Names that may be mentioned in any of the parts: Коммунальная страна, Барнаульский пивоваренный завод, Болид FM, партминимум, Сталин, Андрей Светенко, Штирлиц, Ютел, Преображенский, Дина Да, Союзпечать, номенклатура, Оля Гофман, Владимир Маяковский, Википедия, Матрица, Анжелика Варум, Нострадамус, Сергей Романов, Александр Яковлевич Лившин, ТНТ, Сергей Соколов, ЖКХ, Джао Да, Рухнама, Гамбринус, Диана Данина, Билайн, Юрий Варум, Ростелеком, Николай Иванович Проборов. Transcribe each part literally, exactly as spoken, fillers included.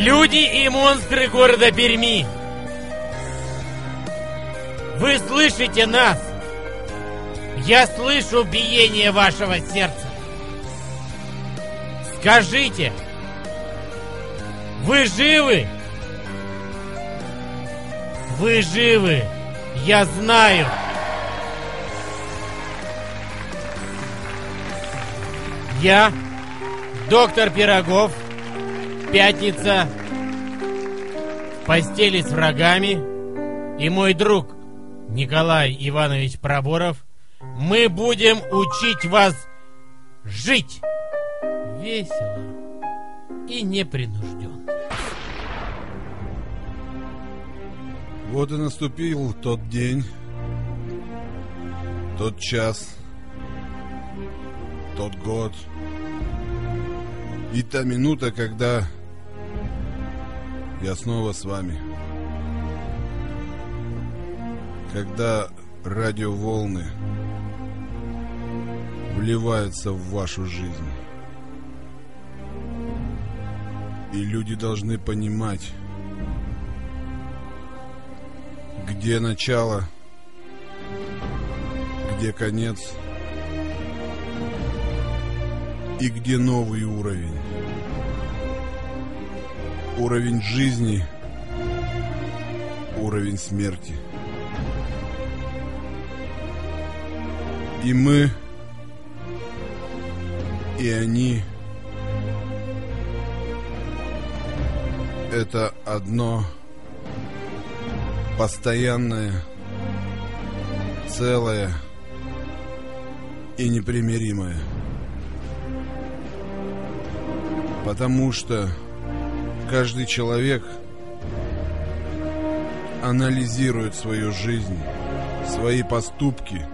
Люди и монстры города Перми, вы слышите нас? Я слышу биение вашего сердца. Скажите, вы живы? Вы живы, я знаю. Я, доктор Пирогов, пятница, в постели с врагами, и мой друг Николай Иванович Проборов, мы будем учить вас жить весело и непринужденно. Вот и наступил тот день, тот час, тот год и та минута, когда я снова с вами. Когда радиоволны вливаются в вашу жизнь. И люди должны понимать, где начало, где конец и где новый уровень. Уровень жизни, уровень смерти. И мы, и они – это одно постоянное, целое и непримиримое. Потому что каждый человек анализирует свою жизнь, свои поступки,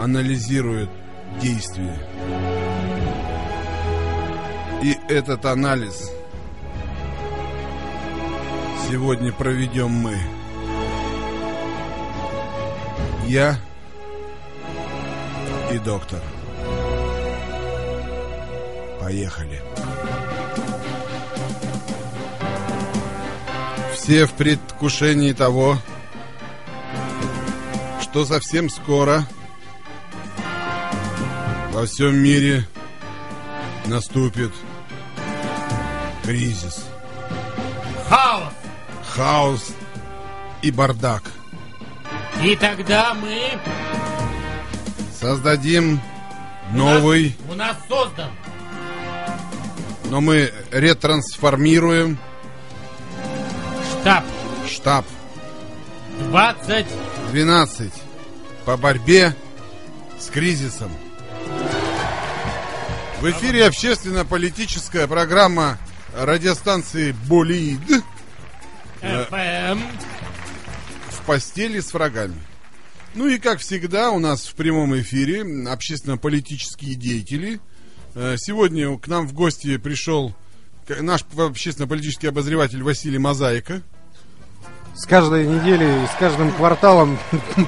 анализирует действия. И этот анализ сегодня проведем мы. Я и доктор. Поехали. Все в предвкушении того, что совсем скоро во всем мире наступит кризис, хаос, хаос и бардак. И тогда мы создадим новый. У нас, у нас создан. Но мы ретрансформируем штаб. Штаб. Двадцать. Двенадцать. По борьбе с кризисом. В эфире общественно-политическая программа радиостанции Болид эф эм. В постели с врагами. Ну и как всегда у нас в прямом эфире общественно-политические деятели. Сегодня к нам в гости пришел наш общественно-политический обозреватель Василий Мозаика. С каждой неделей и с каждым кварталом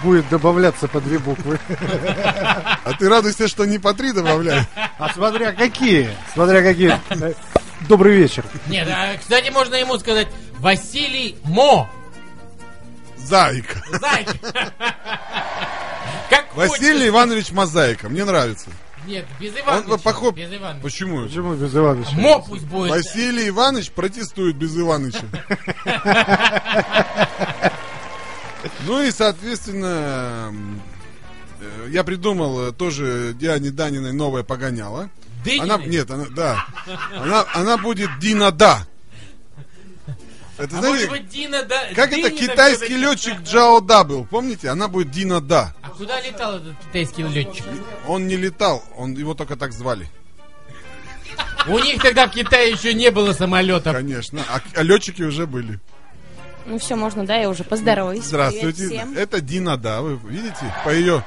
будет добавляться по две буквы. А ты радуйся, что не по три добавляют. А смотря какие, смотря какие. Добрый вечер. Нет, а, кстати, можно ему сказать Василий Мо. Зайка. Зайка. Как Василий хочется. Иванович Мозаика, мне нравится. Нет, без Ивановича. Он, поход... без Ивановича. Почему? Почему без Ивановича? Мо пусть будет. Василий Иванович протестует без Ивановича. Ну и, соответственно, я придумал тоже Диане Даниной новое погоняло. Она, нет, она, да. Она, она будет Дина Да. Это, а знаете, может быть, Дина Да. Как Динина, это китайский летчик Джао Да был, помните? Она будет Дина Да. А куда летал этот китайский летчик? Он не летал, он его только так звали. У них тогда в Китае еще не было самолетов. Конечно, а, а летчики уже были. Ну все, можно, да, я уже поздороваюсь. Здравствуйте, это Дина Да, вы видите, по ее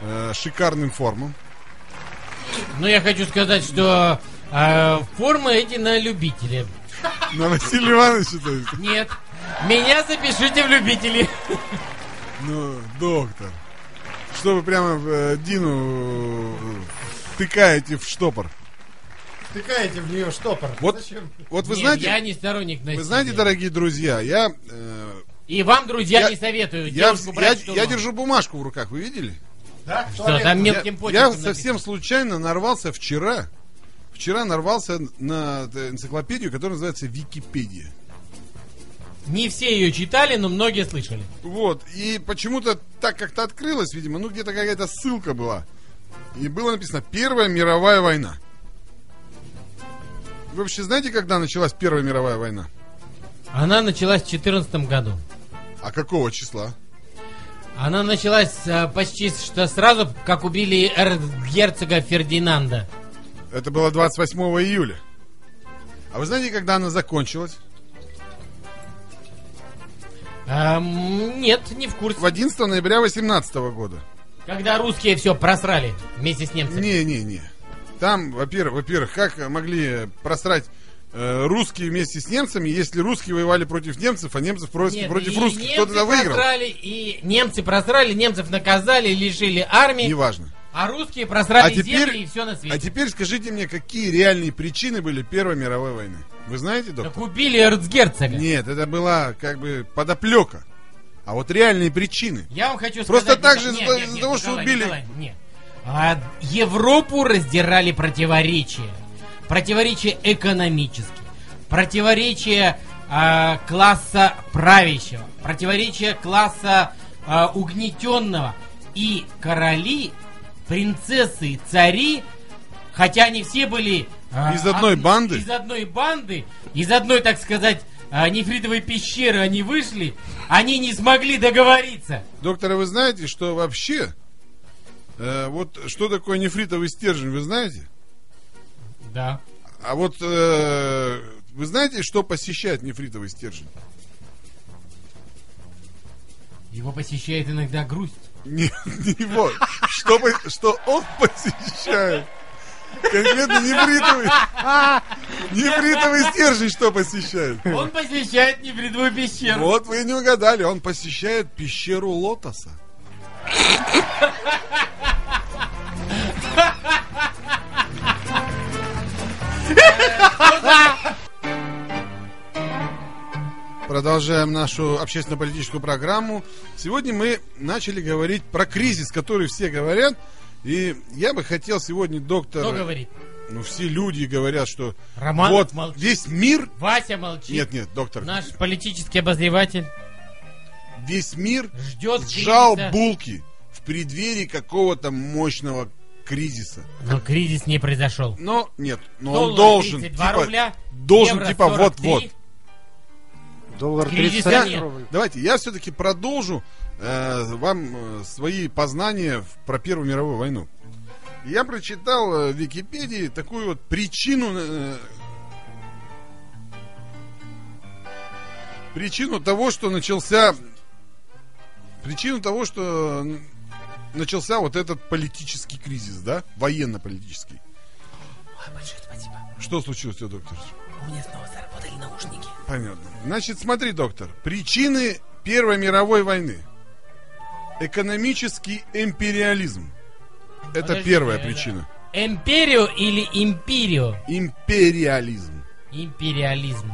э, шикарным формам. Ну я хочу сказать, что э, формы эти на любителя. На Василия Ивановича, то есть? Нет. Меня запишите в любители. Ну, доктор, что вы прямо Дину втыкаете в штопор? втыкаете в нее штопор. Вот, зачем? Вот вы Нет, знаете, я не сторонник насилия. Вы знаете, дорогие друзья, я... Э, и вам, друзья, я, не советую я, девушку брать я, я держу бумажку в руках, вы видели? Да? Что, там мелким почерком написано. Я совсем случайно нарвался вчера. Вчера нарвался на энциклопедию, которая называется Википедия. Не все ее читали, но многие слышали. Вот, и почему-то так как-то открылось, видимо, ну где-то какая-то ссылка была. И было написано «Первая мировая война». Вы вообще знаете, когда началась Первая мировая война? Она началась в четырнадцатом году. А какого числа? Она началась почти что сразу, как убили герцога Фердинанда. Это было двадцать восьмого июля. А вы знаете, когда она закончилась? А, нет, не в курсе. В одиннадцатого ноября восемнадцатого года. Когда русские все просрали вместе с немцами. Не-не-не. Там, во-первых, во-первых, как могли просрать э, русские вместе с немцами, если русские воевали против немцев, а немцев против, Нет, против русских. Кто тогда выиграл? Просрали, и немцы просрали, немцев наказали, лишили армии. Неважно. А русские просрали а теперь, земли и все на свете. А теперь скажите мне, какие реальные причины были Первой мировой войны? Вы знаете, доктор? Так убили эрцгерцога. Нет, это была как бы подоплека. А вот реальные причины. Я вам хочу сказать... Просто так же из-за из того, Николай, что убили... Николай, нет. А Европу раздирали противоречия. Противоречия экономические. Противоречия а, класса правящего. Противоречия класса а, угнетенного. И короли... Принцессы, цари, хотя они все были а, из одной от, банды, из одной банды, из одной, так сказать, нефритовой пещеры они вышли, они не смогли договориться. Доктор, вы знаете, что вообще, э, вот что такое нефритовый стержень, вы знаете? Да. А вот э, вы знаете, что посещает нефритовый стержень? Его посещает иногда грусть. Нет, не его. Что, что он посещает? Конкретно нефритовый. Нефритовый стержень что посещает? Он посещает нефритовую пещеру. Вот вы не угадали, он посещает пещеру лотоса. Продолжаем нашу общественно-политическую программу. Сегодня мы начали говорить про кризис, который все говорят. И я бы хотел сегодня, доктор... Кто говорит? Ну, все люди говорят, что... Роман вот молчит. Весь мир... Вася молчит. Нет, нет, доктор. Наш политический обозреватель. Весь мир ждет сжал кризиса. Булки в преддверии какого-то мощного кризиса. Но кризис не произошел. Но нет, но доллар он должен... тридцать два типа, рубля, должен типа вот-вот. Доллар тридцать рублей. Давайте, я все-таки продолжу э, вам э, свои познания в, про Первую мировую войну. Я прочитал в Википедии такую вот причину, э, причину того, что начался, причину того, что начался вот этот политический кризис, да, военно-политический. Ой, большое спасибо. Что случилось, доктор? У меня снова заработали наушники. Понятно. Значит, смотри, доктор. Причины Первой мировой войны. Экономический империализм. Это Подожди, первая это... причина. Империо или империо? Империализм. Империализм.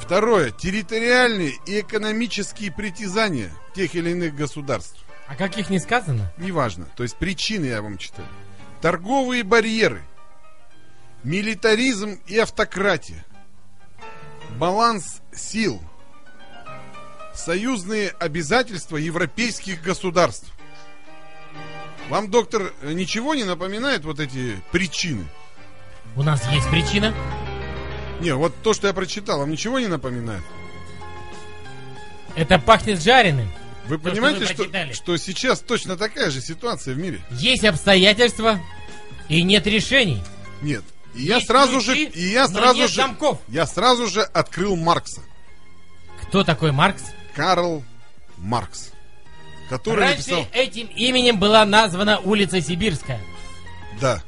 Второе. Территориальные и экономические притязания тех или иных государств. А каких не сказано? Неважно. То есть причины я вам читаю. Торговые барьеры. Милитаризм и автократия. Баланс сил. Союзные обязательства европейских государств. Вам, доктор, ничего не напоминает вот эти причины? У нас есть причина? Не, вот то, что я прочитал, вам ничего не напоминает? Это пахнет жареным. Вы то, понимаете, что, что, что сейчас точно такая же ситуация в мире? Есть обстоятельства и нет решений. Нет. И я сразу же, и я сразу же, я сразу же открыл Маркса. Кто такой Маркс? Карл Маркс, который раньше написал... этим именем была названа улица Сибирская. Да.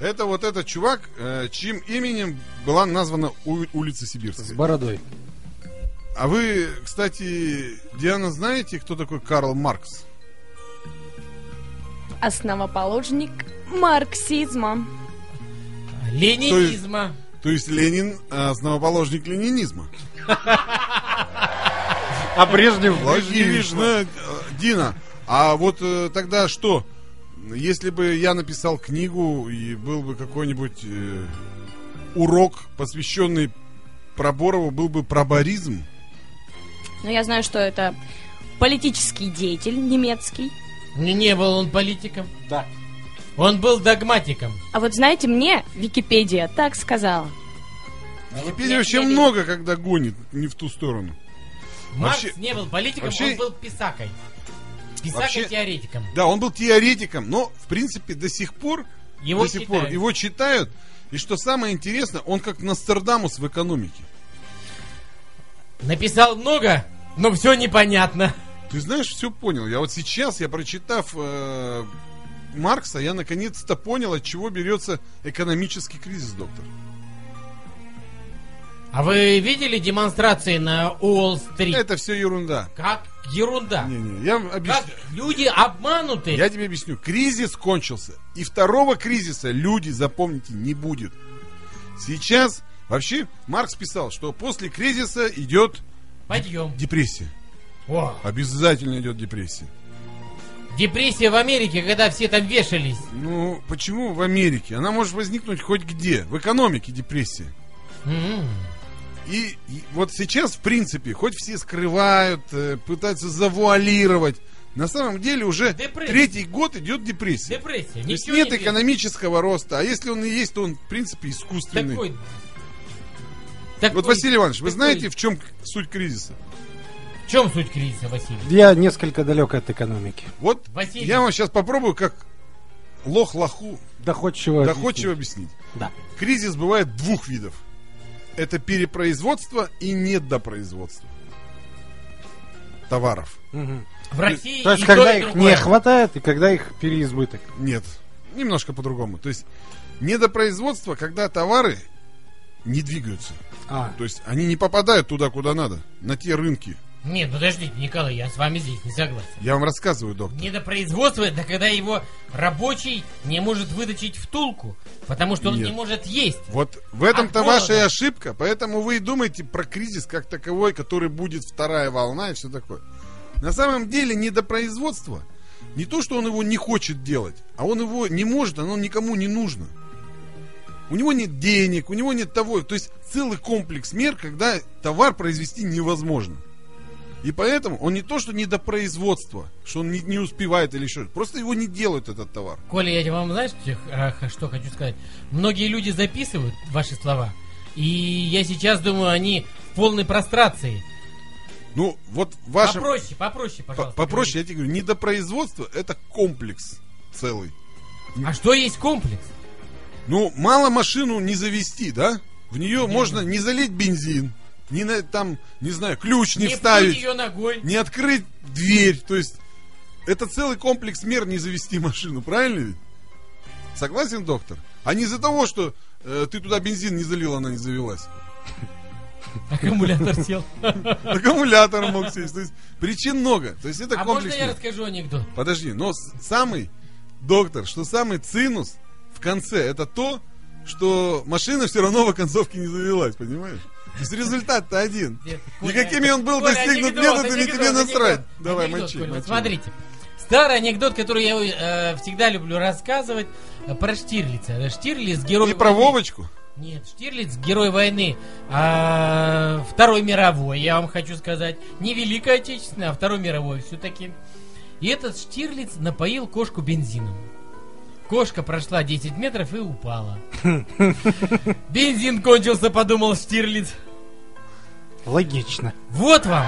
Это вот этот чувак, чьим именем была названа улица Сибирская. С бородой. А вы, кстати, Диана, знаете, кто такой Карл Маркс? Основоположник марксизма. Ленинизма. То есть, то есть Ленин основоположник ленинизма. А Брежнев... Логично, Дина. А вот э, тогда что? Если бы я написал книгу и был бы какой-нибудь э, урок, посвященный Проборову, был бы проборизм? Ну, я знаю, что это политический деятель немецкий. Не, не был он политиком. Да. Он был догматиком. А вот знаете, мне Википедия так сказала. А Википедия вообще я... много, когда гонит не в ту сторону. Маркс вообще... не был политиком, вообще... он был писакой. Писакой-теоретиком. Да, он был теоретиком, но, в принципе, до сих пор его, до сих пор его читают. И что самое интересное, он как Нострадамус в экономике. Написал много, но все непонятно. Ты знаешь, все понял. Я вот сейчас, я прочитав э, Маркса, я наконец-то понял, от чего берется экономический кризис, доктор. А вы видели демонстрации на Уолл-стрит? Это все ерунда. Как ерунда? Не, не, я объясню. Как люди обмануты. Я тебе объясню. Кризис кончился. И второго кризиса люди, запомните, не будет. Сейчас вообще Маркс писал, что после кризиса идет подъем. Депрессия. О. Обязательно идет депрессия. Депрессия в Америке, когда все там вешались. Ну, почему в Америке? Она может возникнуть хоть где. В экономике депрессия. Mm-hmm. И, и вот сейчас, в принципе, хоть все скрывают, э, пытаются завуалировать, на самом деле уже депрессия. Третий год идет депрессия. депрессия. То есть нет не экономического делает. роста, а если он и есть, то он, в принципе, искусственный. Такой... Такой... Вот, Василий Иванович, Такой... вы знаете, в чем суть кризиса? В чем суть кризиса, Василий? Я несколько далек от экономики. Вот Василий. Я вам сейчас попробую как лох лоху доходчиво, доходчиво объяснить. Да. Кризис бывает двух видов. Это перепроизводство и недопроизводство товаров. Угу. В России. То есть, когда их не хватает и когда их переизбыток. Нет, немножко по-другому. То есть, недопроизводство, когда товары не двигаются. А. То есть, они не попадают туда, куда надо, на те рынки. Нет, подождите, Николай, я с вами здесь не согласен. Я вам рассказываю, доктор. Недопроизводство, это когда его рабочий не может выточить втулку, потому что он Нет. не может есть. Вот в этом-то ваша и ошибка, поэтому вы и думаете про кризис как таковой, который будет вторая волна и все такое. На самом деле недопроизводство, не то, что он его не хочет делать, а он его не может, оно никому не нужно. У него нет денег, у него нет того, то есть целый комплекс мер, когда товар произвести невозможно. И поэтому он не то, что недопроизводство, что он не, не успевает или что-то, просто его не делают, этот товар. Коля, я вам, знаешь, что хочу сказать? Многие люди записывают ваши слова, и я сейчас думаю, они в полной прострации. Ну, вот ваше... Попроще, попроще, пожалуйста. Попроще, говорите. Я тебе говорю, недопроизводство – это комплекс целый. А что есть комплекс? Ну, мало машину не завести, да? В нее Нет. можно не залить бензин. Не на, там, не знаю, ключ не, не вставить, ее ногой. Не открыть дверь. То есть, это целый комплекс мер не завести машину, правильно ведь? Согласен, доктор? А не из-за того, что э, ты туда бензин не залил, она не завелась. Аккумулятор сел. Аккумулятор мог сесть. То есть, причин много. То есть, это а комплекс можно я мер. Расскажу анекдот? Подожди, но самый, доктор, что самый цинус в конце, это то, что машина все равно в оконцовке не завелась, понимаешь? То есть результат-то один. Нет, никакими он был Коля, достигнут методами, тебе насрать. Давай, мочи. Смотрите, старый анекдот, который я э, всегда люблю рассказывать, про Штирлица. Штирлиц, герой И войны. Про Вовочку? Нет, Штирлиц, герой войны э, Второй мировой, я вам хочу сказать. Не Великой Отечественной, а Второй мировой все-таки. И этот Штирлиц напоил кошку бензином. Кошка прошла десять метров и упала. Бензин кончился, подумал Штирлиц. Логично. Вот вам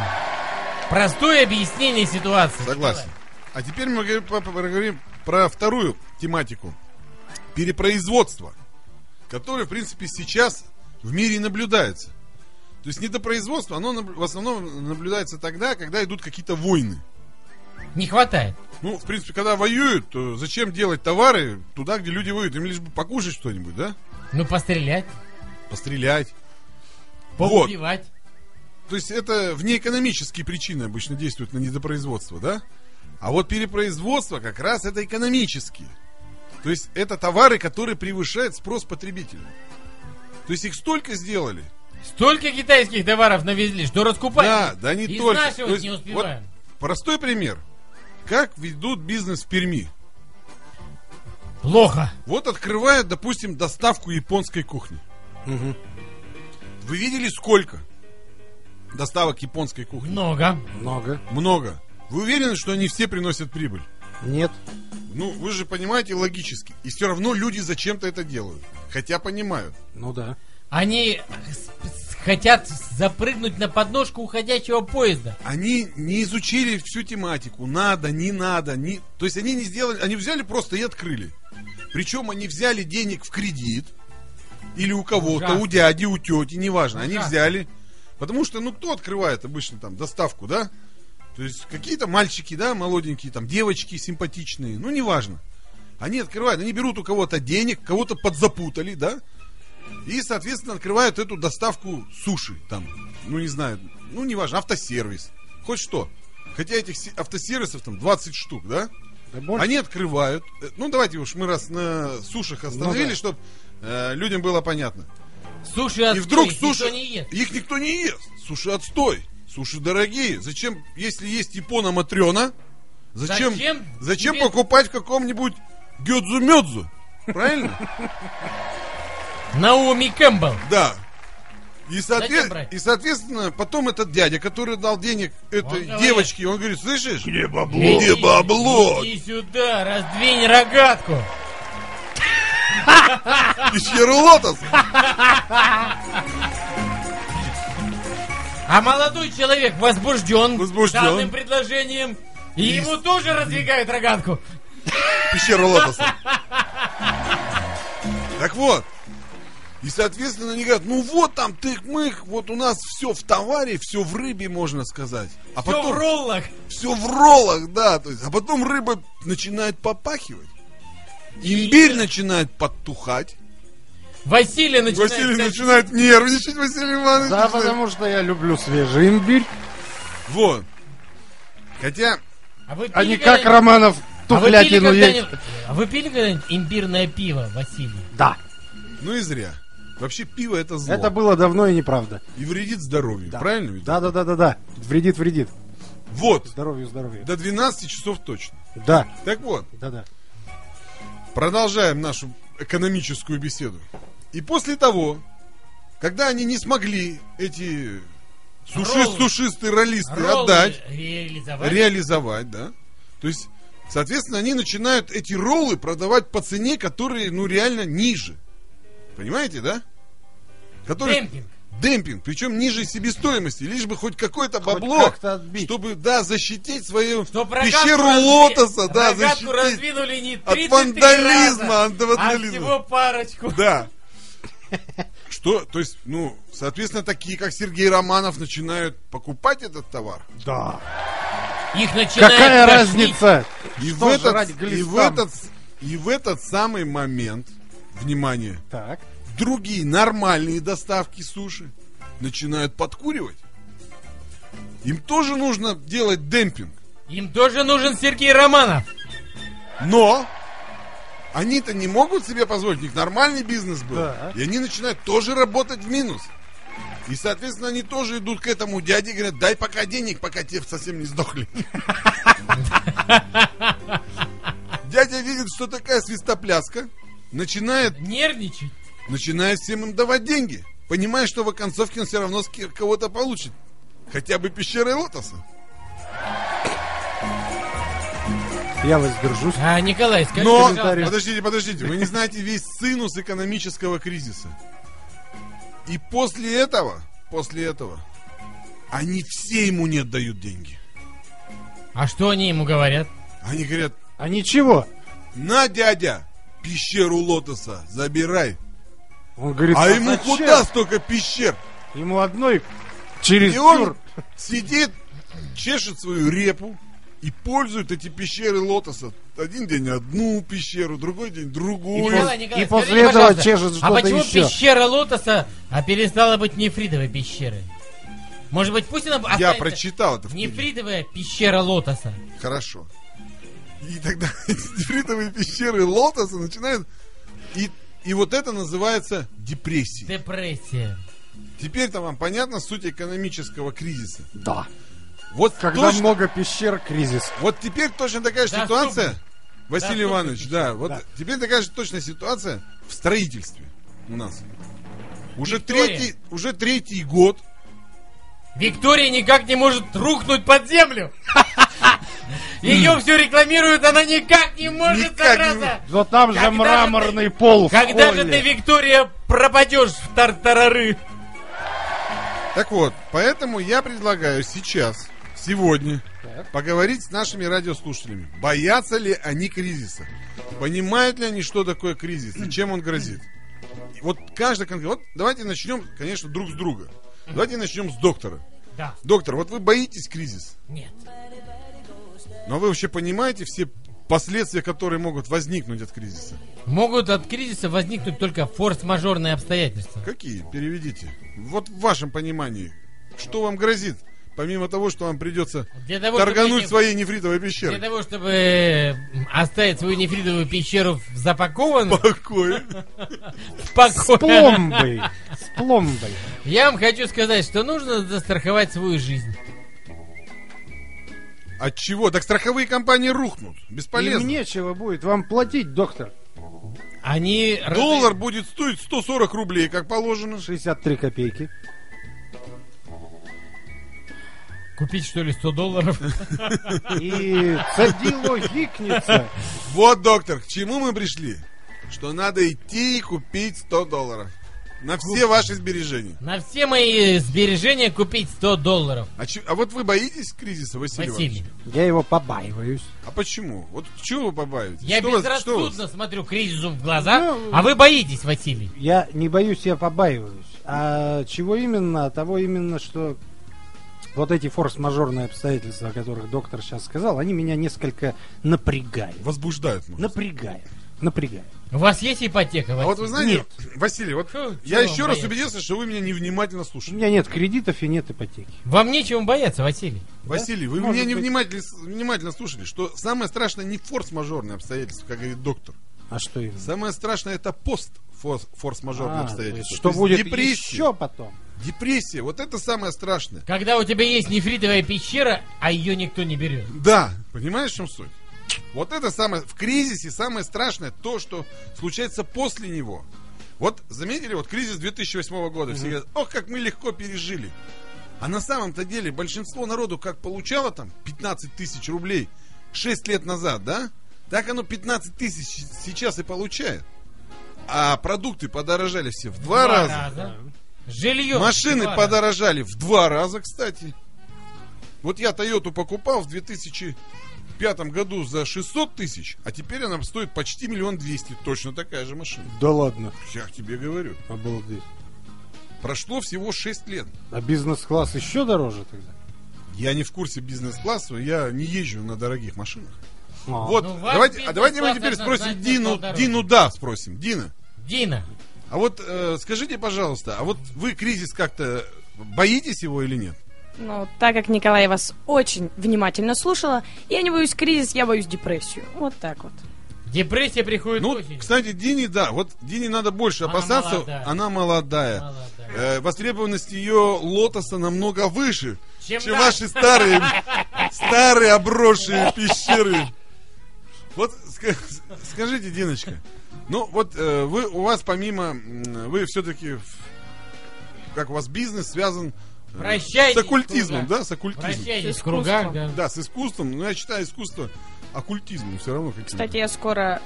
простое объяснение ситуации. Согласен. А теперь мы поговорим про вторую тематику. Перепроизводство, которое, в принципе, сейчас в мире наблюдается. То есть недопроизводство, оно в основном наблюдается тогда, когда идут какие-то войны. Не хватает. Ну, в принципе, когда воюют, то зачем делать товары туда, где люди воюют? Им лишь бы покушать что-нибудь, да? Ну, пострелять. Пострелять. Поубивать. Вот. То есть это внеэкономические причины обычно действуют на недопроизводство, да? А вот перепроизводство как раз это экономические. То есть это товары, которые превышают спрос потребителя. То есть их столько сделали. Столько китайских товаров навезли, что раскупать. Да, да не только. То есть, не успеваем. Вот простой пример. Как ведут бизнес в Перми? Плохо. Вот открывают, допустим, доставку японской кухни. Угу. Вы видели сколько доставок японской кухни? Много. Много. Много. Вы уверены, что они все приносят прибыль? Нет. Ну, вы же понимаете логически. И все равно люди зачем-то это делают. Хотя понимают. Ну да. Они хотят запрыгнуть на подножку уходящего поезда. Они не изучили всю тематику. Надо, не надо. Не... То есть они не сделали... Они взяли просто и открыли. Причем они взяли денег в кредит. Или у кого-то, ужасно. У дяди, у тети, неважно. Ужасно. Они взяли. Потому что, ну, кто открывает обычно там доставку, да? То есть какие-то мальчики, да, молоденькие, там, девочки симпатичные, ну, неважно. Они открывают, они берут у кого-то денег, кого-то подзапутали, да? И, соответственно, открывают эту доставку суши, там, ну, не знаю, ну, неважно, автосервис. Хоть что. Хотя этих автосервисов там двадцать штук, да? Да больше. Они открывают. Ну, давайте уж мы раз на сушах остановились, ну, да. чтобы э, людям было понятно. Суши отстой, и вдруг суши... никто не ест. Их никто не ест. Суши отстой. Суши дорогие. Зачем, если есть япона матрёна, зачем, зачем? зачем покупать в каком-нибудь гёдзу-мёдзу? Правильно? Наоми Кэмпбелл. Да. И, соответ... и, соответственно, потом этот дядя, который дал денег этой он девочке, говорит, он говорит, слышишь? Где бабло? Где бабло? Иди сюда, раздвинь рогатку. Пещеру лотос. А молодой человек возбужден, возбужден. данным предложением, и, и ему тоже раздвигают рогатку. Пещеру лотоса. Так вот. И, соответственно, они говорят, ну вот там тык-мых, вот у нас все в товаре, все в рыбе, можно сказать. А все потом, в роллах. Все в роллах, да. То есть, а потом рыба начинает попахивать. Имбирь и... начинает подтухать. Василий начинает... Василий начинает нервничать, Василий Иванович. Да, начинает... потому что я люблю свежий имбирь. Вот. Хотя... А, вы пили а не когда... как Романов тухлятину а есть. А вы пили когда-нибудь имбирное пиво, Василий? Да. Ну и зря. Вообще пиво это зло. Это было давно и неправда. И вредит здоровью, да. Правильно? Да, да, да, да, да. Вредит, вредит. Вот. Здоровью, здоровью. До двенадцати часов точно. Да. Так вот. Да, да. Продолжаем нашу экономическую беседу. И после того, когда они не смогли эти суши, сушистые роллисты роллы отдать, реализовать. реализовать, да. То есть, соответственно, они начинают эти роллы продавать по цене, которые, ну, реально ниже. Понимаете, да? Который... Демпинг. Демпинг, причем ниже себестоимости. Лишь бы хоть какое-то бабло, хоть чтобы, да, защитить свою пещеру разви... лотоса, да, защитить раздвинули не от вандализма, от вандализма. А всего парочку. Да. Что, то есть, ну, соответственно, такие, как Сергей Романов, начинают покупать этот товар. Да. Их начинают... Какая разница? И в, этот, и, в этот, и в этот самый момент... Внимание. Так. Другие нормальные доставки суши начинают подкуривать. Им тоже нужно делать демпинг. Им тоже нужен Сергей Романов. Но они-то не могут себе позволить. У них нормальный бизнес был. Да. И они начинают тоже работать в минус. И, соответственно, они тоже идут к этому дяде и говорят, дай пока денег, пока те совсем не сдохли. Дядя видит, что такая свистопляска. Начинает нервничать. Начинает всем им давать деньги. Понимая, что в оконцовке он все равно с кого-то получит. Хотя бы пещеры лотоса. Я воздержусь. А, Николай, скажи. Но, подождите, подождите. Вы не знаете весь цинус экономического кризиса. И после этого, после этого, они все ему не отдают деньги. А что они ему говорят? Они говорят. А ничего. На, дядя. Пещеру лотоса забирай. Он говорит, а ему зачем? Куда столько пещер? Ему одной через. И он сидит, чешет свою репу и пользует эти пещеры лотоса. Один день одну пещеру, другой день другую. Николай, Николай, и после этого чешет что-то еще. А почему еще? Пещера лотоса а перестала быть нефритовой пещерой? Может быть, пусть она... Я прочитал это в книге. Нефритовая пещера лотоса. Хорошо. И тогда нефритовые пещеры лотоса начинают... И, и вот это называется депрессия. Депрессия. Теперь-то вам понятна суть экономического кризиса? Да. Вот когда точно... много пещер, кризис. Вот теперь точно такая же доступный. Ситуация, Василий доступный. Иванович, да. Вот да. Теперь такая же точная ситуация в строительстве у нас. Уже третий, уже третий год. Виктория никак не может рухнуть под землю. Ее все рекламируют, она никак не может собраться. Но там же мраморный пол. Когда же ты, Виктория, пропадешь в тартарары? Так вот, поэтому я предлагаю сейчас, сегодня, поговорить с нашими радиослушателями. Боятся ли они кризиса? Понимают ли они, что такое кризис и чем он грозит? И вот каждый конкретно... Вот давайте начнем, конечно, друг с друга. Давайте начнем с доктора. Да. Доктор, вот вы боитесь кризис? Нет. Но вы вообще понимаете все последствия, которые могут возникнуть от кризиса? Могут от кризиса возникнуть только форс-мажорные обстоятельства. Какие? Переведите. Вот в вашем понимании, что вам грозит, помимо того, что вам придется того, торгануть не... своей нефритовой пещерой? Для того, чтобы оставить свою нефритовую пещеру в запакованной... С пломбой. С пломбой. Я вам хочу сказать, что нужно застраховать свою жизнь. От чего? Так страховые компании рухнут. Бесполезно. Им нечего будет вам платить, доктор. Они... Доллар раз... будет стоить сто сорок рублей, как положено. шестьдесят три копейки. Купить, что ли, сто долларов? И садило гикнется. Вот, доктор, к чему мы пришли? Что надо идти и купить сто долларов. На все ваши сбережения. На все мои сбережения купить сто долларов. А, че, а вот вы боитесь кризиса, Василий Василий Иванович? Я его побаиваюсь. А почему? Вот чего вы побаиваетесь? Я что безрассудно вас, смотрю кризису в глаза, ну, а вы боитесь, Василий? Я не боюсь, я побаиваюсь. А чего именно? Того именно, что вот эти форс-мажорные обстоятельства, о которых доктор сейчас сказал, они меня несколько напрягают. Возбуждают. Напрягают. Напрягает. У вас есть ипотека, Василий? А вот вы знаете, нет. Василий, вот что, я еще раз бояться? Убедился, что вы меня невнимательно слушаете. У меня нет кредитов и нет ипотеки. Вам нечего бояться, Василий. Василий, да? Вы Может меня быть... невнимательно, внимательно слушали, что самое страшное не форс-мажорные обстоятельства, как говорит доктор. А что именно? Самое страшное — это пост-форс-мажорные а, обстоятельства. Что будет депрессия. Еще потом? Депрессия, вот это самое страшное. Когда у тебя есть нефритовая пещера, а ее никто не берет. Да, понимаешь, в чем суть? Вот это самое, в кризисе самое страшное то, что случается после него. Вот, заметили, вот кризис две тысячи восьмого года, mm-hmm. все говорят, ох, как мы легко пережили. А на самом-то деле большинство народу как получало там пятнадцать тысяч рублей шесть лет назад, да? Так оно пятнадцать тысяч сейчас и получает. А продукты подорожали все в два, два раза. раза. Жилье машины в подорожали раза. В два раза, кстати. Вот я Тойоту покупал в две тысячи... в пятом году за шестьсот тысяч, а теперь она стоит почти миллион двести. Точно такая же машина. Да ладно. Я тебе говорю. Обалдеть. Прошло всего шесть лет. А бизнес-класс еще дороже тогда? Я не в курсе бизнес-класса, я не езжу на дорогих машинах. А. Вот, ну, давайте, а давайте мы теперь спросим Дину, Дину, да, спросим. Дина. Дина. А вот э, скажите, пожалуйста, а вот вы кризис как-то боитесь его или нет? Ну, так как Николай вас очень внимательно слушала, я не боюсь кризис, я боюсь депрессию. Вот так вот. Депрессия приходит ну, осенью. Кстати, Дине, да, вот Дине надо больше опасаться. Она молодая. Она молодая. молодая. Э, востребованность ее лотоса намного выше, чем, чем ваши старые, старые обросшие пещеры. Вот скажите, Диночка, ну вот вы у вас помимо, вы все-таки, как у вас бизнес связан Прощайтесь с оккультизмом, да, с оккультизмом. Прощайтесь с кругом, да. Да, с искусством, но я считаю искусство оккультизмом все равно. Каким-то. Кстати, я скоро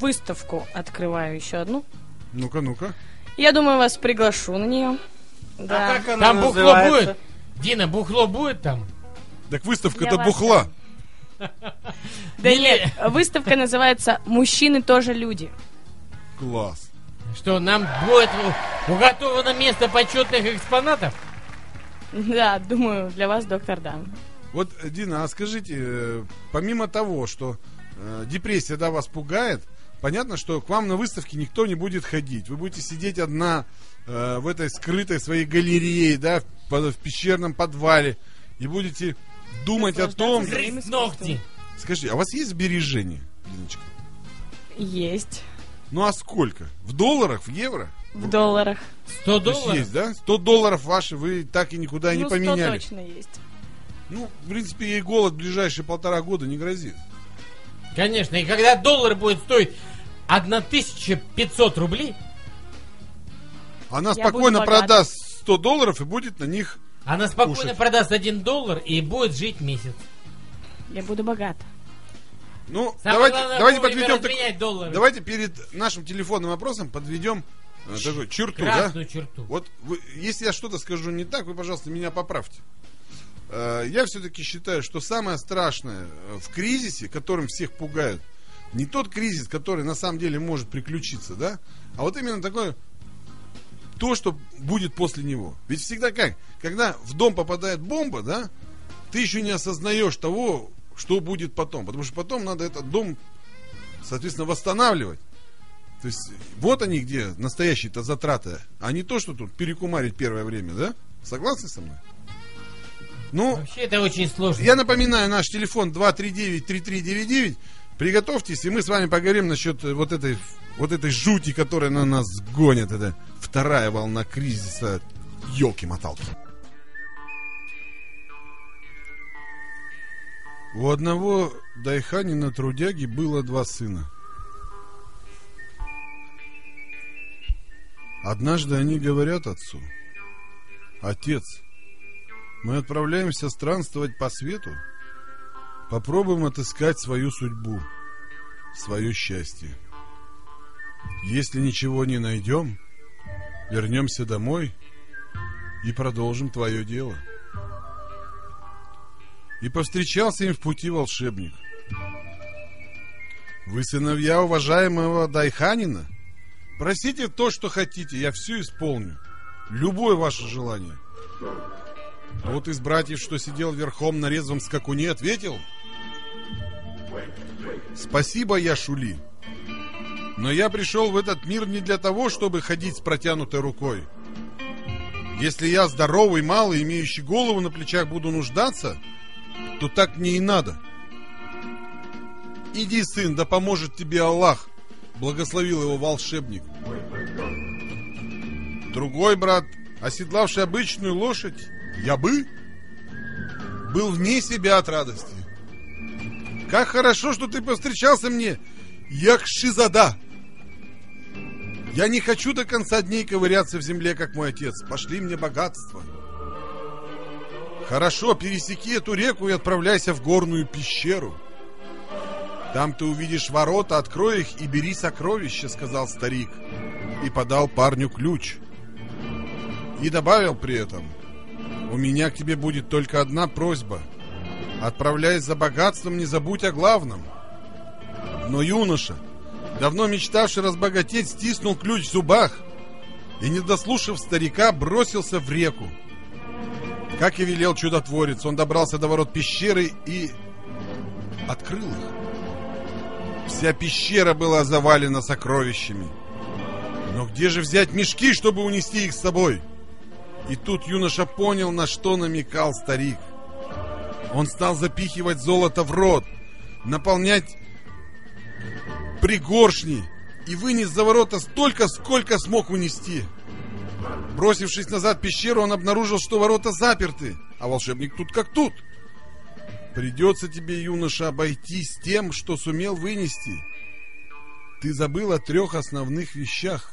выставку открываю еще одну. Ну-ка, ну-ка. Я думаю, вас приглашу на нее. Да. А как она там называется? Бухло будет. Дина, бухло будет там? Так выставка-то вас... бухла. Да нет, выставка называется «Мужчины тоже люди». Класс. Что, нам будет уготовано место почетных экспонатов? Да, думаю, для вас, доктор, да. Вот, Дина, а скажите, помимо того, что э, депрессия, да, вас пугает, понятно, что к вам на выставке никто не будет ходить. Вы будете сидеть одна э, в этой скрытой своей галерее, да, в, в пещерном подвале, и будете думать о том... Грызть ногти! Скажи, а у вас есть сбережения, Линочка? Есть. Ну а сколько? В долларах, в евро? В долларах. сто долларов? Есть, да? сто долларов ваши вы так и никуда ну, не поменяли. Ну, сто точно есть. Ну, в принципе, ей голод в ближайшие полтора года не грозит. Конечно, и когда доллар будет стоить тысяча пятьсот рублей... Она я спокойно продаст сто долларов и будет на них Она спокойно кушать. Продаст один доллар и будет жить месяц. Я буду богат. Ну, Самое давайте, давайте подведем так, давайте перед нашим телефонным вопросом подведем Ч- такую черту, красную да? черту. Вот вы, если я что-то скажу не так, вы, пожалуйста, меня поправьте. Я все-таки считаю, что самое страшное в кризисе, которым всех пугают, не тот кризис, который на самом деле может приключиться, да, а вот именно такое то, что будет после него. Ведь всегда как? Когда в дом попадает бомба, да, ты еще не осознаешь того, что будет потом. Потому что потом надо этот дом, соответственно, восстанавливать. То есть вот они где настоящие-то затраты, а не то, что тут перекумарить первое время, да? Согласны со мной? Ну, вообще это очень сложно. Я напоминаю, наш телефон два три девять три три девять девять. Приготовьтесь, и мы с вами поговорим насчет вот этой, вот этой жути, которая на нас гонит. Это вторая волна кризиса. Ёлки-моталки. У одного дайханина трудяги было два сына. Однажды они говорят отцу: «Отец, мы отправляемся странствовать по свету. Попробуем отыскать свою судьбу, свое счастье. Если ничего не найдем, вернемся домой и продолжим твое дело». И повстречался им в пути волшебник. «Вы сыновья уважаемого дайханина? Просите то, что хотите, я все исполню. Любое ваше желание». Тот из братьев, что сидел верхом на резвом скакуне, ответил: «Спасибо, я Шули, но я пришел в этот мир не для того, чтобы ходить с протянутой рукой. Если я здоровый, малый, имеющий голову на плечах, буду нуждаться, то так мне и надо. Иди, сын, да поможет тебе Аллах», — благословил его волшебник. Другой брат, оседлавший обычную лошадь, ябы, был вне себя от радости. «Как хорошо, что ты повстречался мне, Якшизада! Я не хочу до конца дней ковыряться в земле, как мой отец. Пошли мне богатство». «Хорошо, пересеки эту реку и отправляйся в горную пещеру. Там ты увидишь ворота, открой их и бери сокровища», — сказал старик и подал парню ключ. И добавил при этом: «У меня к тебе будет только одна просьба. Отправляясь за богатством, не забудь о главном». Но юноша, давно мечтавший разбогатеть, стиснул ключ в зубах и, не дослушав старика, бросился в реку. Как и велел чудотворец, он добрался до ворот пещеры и открыл их. Вся пещера была завалена сокровищами. Но где же взять мешки, чтобы унести их с собой? И тут юноша понял, на что намекал старик. Он стал запихивать золото в рот, наполнять пригоршни и вынес за ворота столько, сколько смог унести. Бросившись назад в пещеру, он обнаружил, что ворота заперты, а волшебник тут как тут. «Придется тебе, юноша, обойтись тем, что сумел вынести. Ты забыл о трех основных вещах.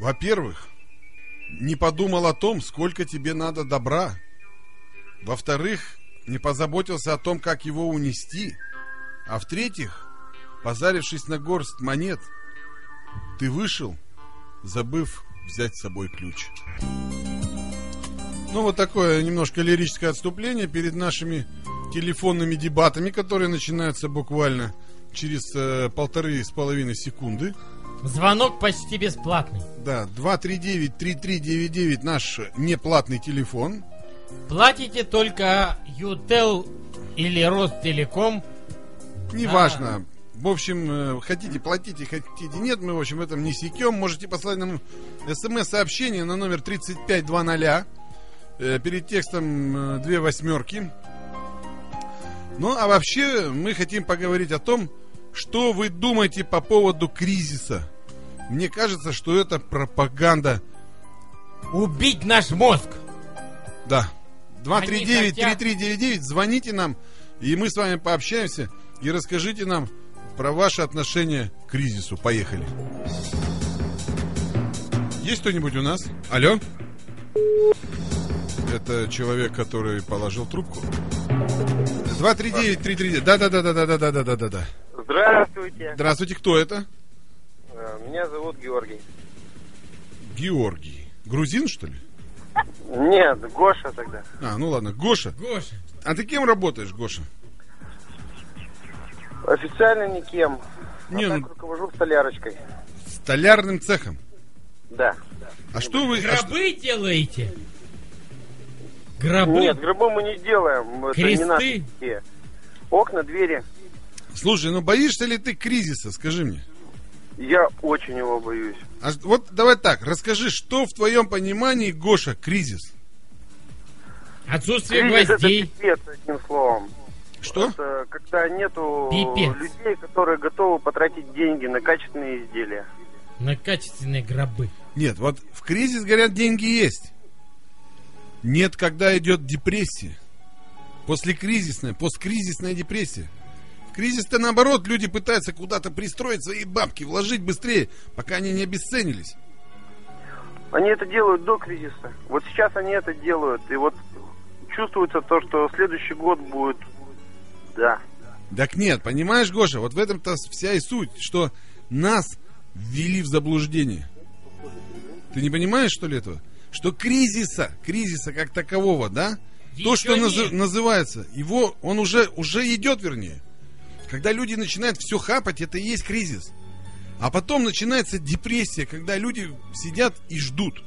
Во-первых, не подумал о том, сколько тебе надо добра. Во-вторых, не позаботился о том, как его унести. А в-третьих, позарившись на горсть монет, ты вышел, забыв взять с собой ключ». Ну вот такое немножко лирическое отступление перед нашими телефонными дебатами, которые начинаются буквально через э, полторы с половиной секунды. Звонок почти бесплатный. Да, два три девять три три девять девять наш неплатный телефон. Платите только Ютел или Ростелеком. Неважно. А-а-а. В общем, хотите платите, хотите нет, мы в общем в этом не секем. Можете послать нам смс-сообщение на номер тридцать пять двадцать Перед текстом две восьмерки. Ну, а вообще мы хотим поговорить о том, что вы думаете по поводу кризиса. Мне кажется, что это пропаганда. Убить наш мозг. Да. два три девять три три девять девять. Звоните нам, и мы с вами пообщаемся. И расскажите нам про ваше отношение к кризису. Поехали. Есть кто-нибудь у нас? Алло. Это человек, который положил трубку. Два три девять три три девять. Да, да, да, да, да, да, да, да, да, да. Здравствуйте. Здравствуйте, кто это? Меня зовут Георгий. Георгий. Грузин, что ли? Нет, Гоша тогда. А, ну ладно, Гоша. Гоша. А ты кем работаешь, Гоша? Официально никем. Не, а так ну... руковожу столярочкой. Столярным цехом? Да. А что вы... Гробы а что... делаете? Гробы? Нет, гробы мы не делаем. Кресты? Это не наши. Окна, двери. Слушай, ну боишься ли ты кризиса, скажи мне? Я очень его боюсь. А вот давай так, расскажи, что в твоем понимании, Гоша, кризис? Отсутствие кризис гвоздей. Это пипец, одним словом. Что? Это когда нету пипец. Людей, которые готовы потратить деньги на качественные изделия. На качественные гробы. Нет, вот в кризис, говорят, деньги есть. Нет, когда идет депрессия. Послекризисная, посткризисная депрессия. Кризис-то наоборот, люди пытаются куда-то пристроить свои бабки, вложить быстрее, пока они не обесценились. Они это делают до кризиса. Вот сейчас они это делают. И вот чувствуется то, что следующий год будет... Да. Так нет, понимаешь, Гоша, вот в этом-то вся и суть, что нас ввели в заблуждение. Ты не понимаешь, что ли, этого? Что кризиса, кризиса как такового, да? Еще то, что наз... называется, его, он уже, уже идет, вернее. Когда люди начинают все хапать, это и есть кризис. А потом начинается депрессия, когда люди сидят и ждут.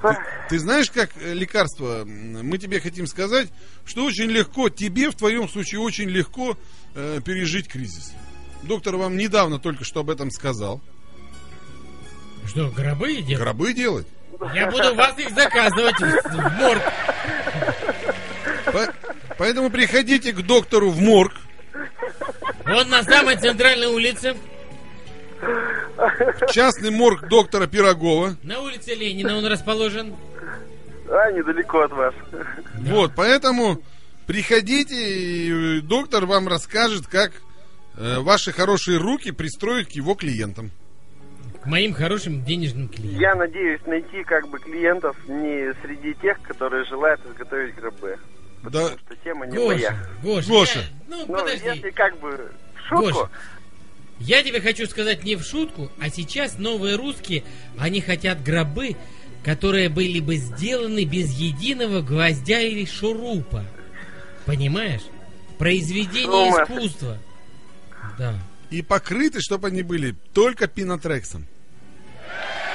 Ты, ты знаешь, как лекарство? Мы тебе хотим сказать, что очень легко, тебе в твоем случае очень легко э, пережить кризис. Доктор вам недавно только что об этом сказал. Что, гробы делать? Гробы делать? Я буду вас их заказывать в морг. Поэтому приходите к доктору в морг. Он на самой центральной улице. Частный морг доктора Пирогова. На улице Ленина он расположен. А, недалеко от вас. Да. Вот, поэтому приходите, и доктор вам расскажет, как э, ваши хорошие руки пристроить к его клиентам. К моим хорошим денежным клиентам. Я надеюсь найти как бы клиентов не среди тех, которые желают изготовить гробы. Потому да. что тема не Гоша, моя. Гоша, Гоша. Я, ну, ну подожди. Если как бы в шутку... Гоша, я тебе хочу сказать не в шутку, а сейчас новые русские, они хотят гробы, которые были бы сделаны без единого гвоздя или шурупа. Понимаешь? Произведение Шума. Искусства. Да. И покрыты, чтобы они были, только пенотрексом.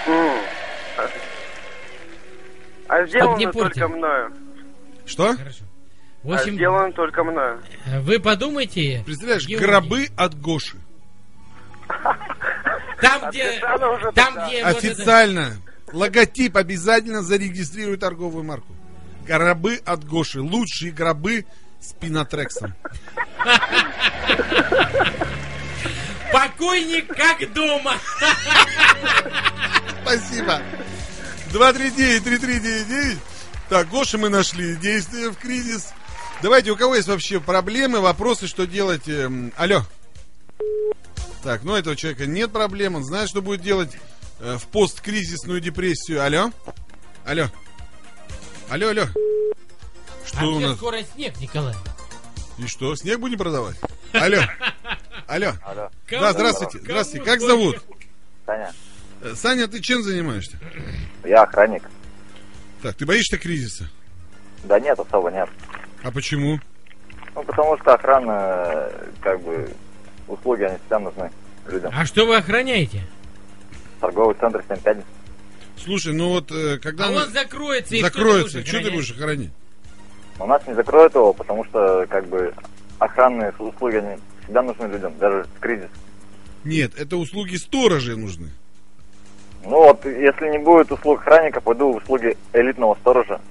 Mm. А сделано только мною. Что? Хорошо. В общем, а сделано только мною. Вы подумайте. Представляешь, Георгий. Гробы от Гоши. Там, где... Там, где официально. Вот это... Логотип обязательно зарегистрирует торговую марку. Гробы от Гоши. Лучшие гробы с пенотрексом. Покойник как дома. Спасибо. два три девять три три девять девять. Так, Гоша мы нашли. Действия в кризис. Давайте, у кого есть вообще проблемы, вопросы, что делать? Алло. Так, ну этого человека нет проблем. Он знает, что будет делать в посткризисную депрессию. Алло. Алло. Алло, алло. Что а у нас? Скоро снег, Николай. И что, снег будем продавать? Алло. Алло. Алло. Кому? Да, здравствуйте. Кому? Здравствуйте. Как зовут? Саня. Саня, ты чем занимаешься? Я охранник. Так, ты боишься кризиса? Да нет, особо нет. А почему? Ну, потому что охрана, как бы, услуги, они всегда нужны людям. А что вы охраняете? Торговый центр семь пятниц. Слушай, ну вот, когда... А мы... он закроется, и закроется. Что ты будешь охранять? У нас не закроют его, потому что, как бы, охранные услуги, они... всегда нужны людям, даже в кризис. Нет, это услуги сторожей нужны. Ну вот, если не будет услуг охранника, пойду в услуги элитного сторожа.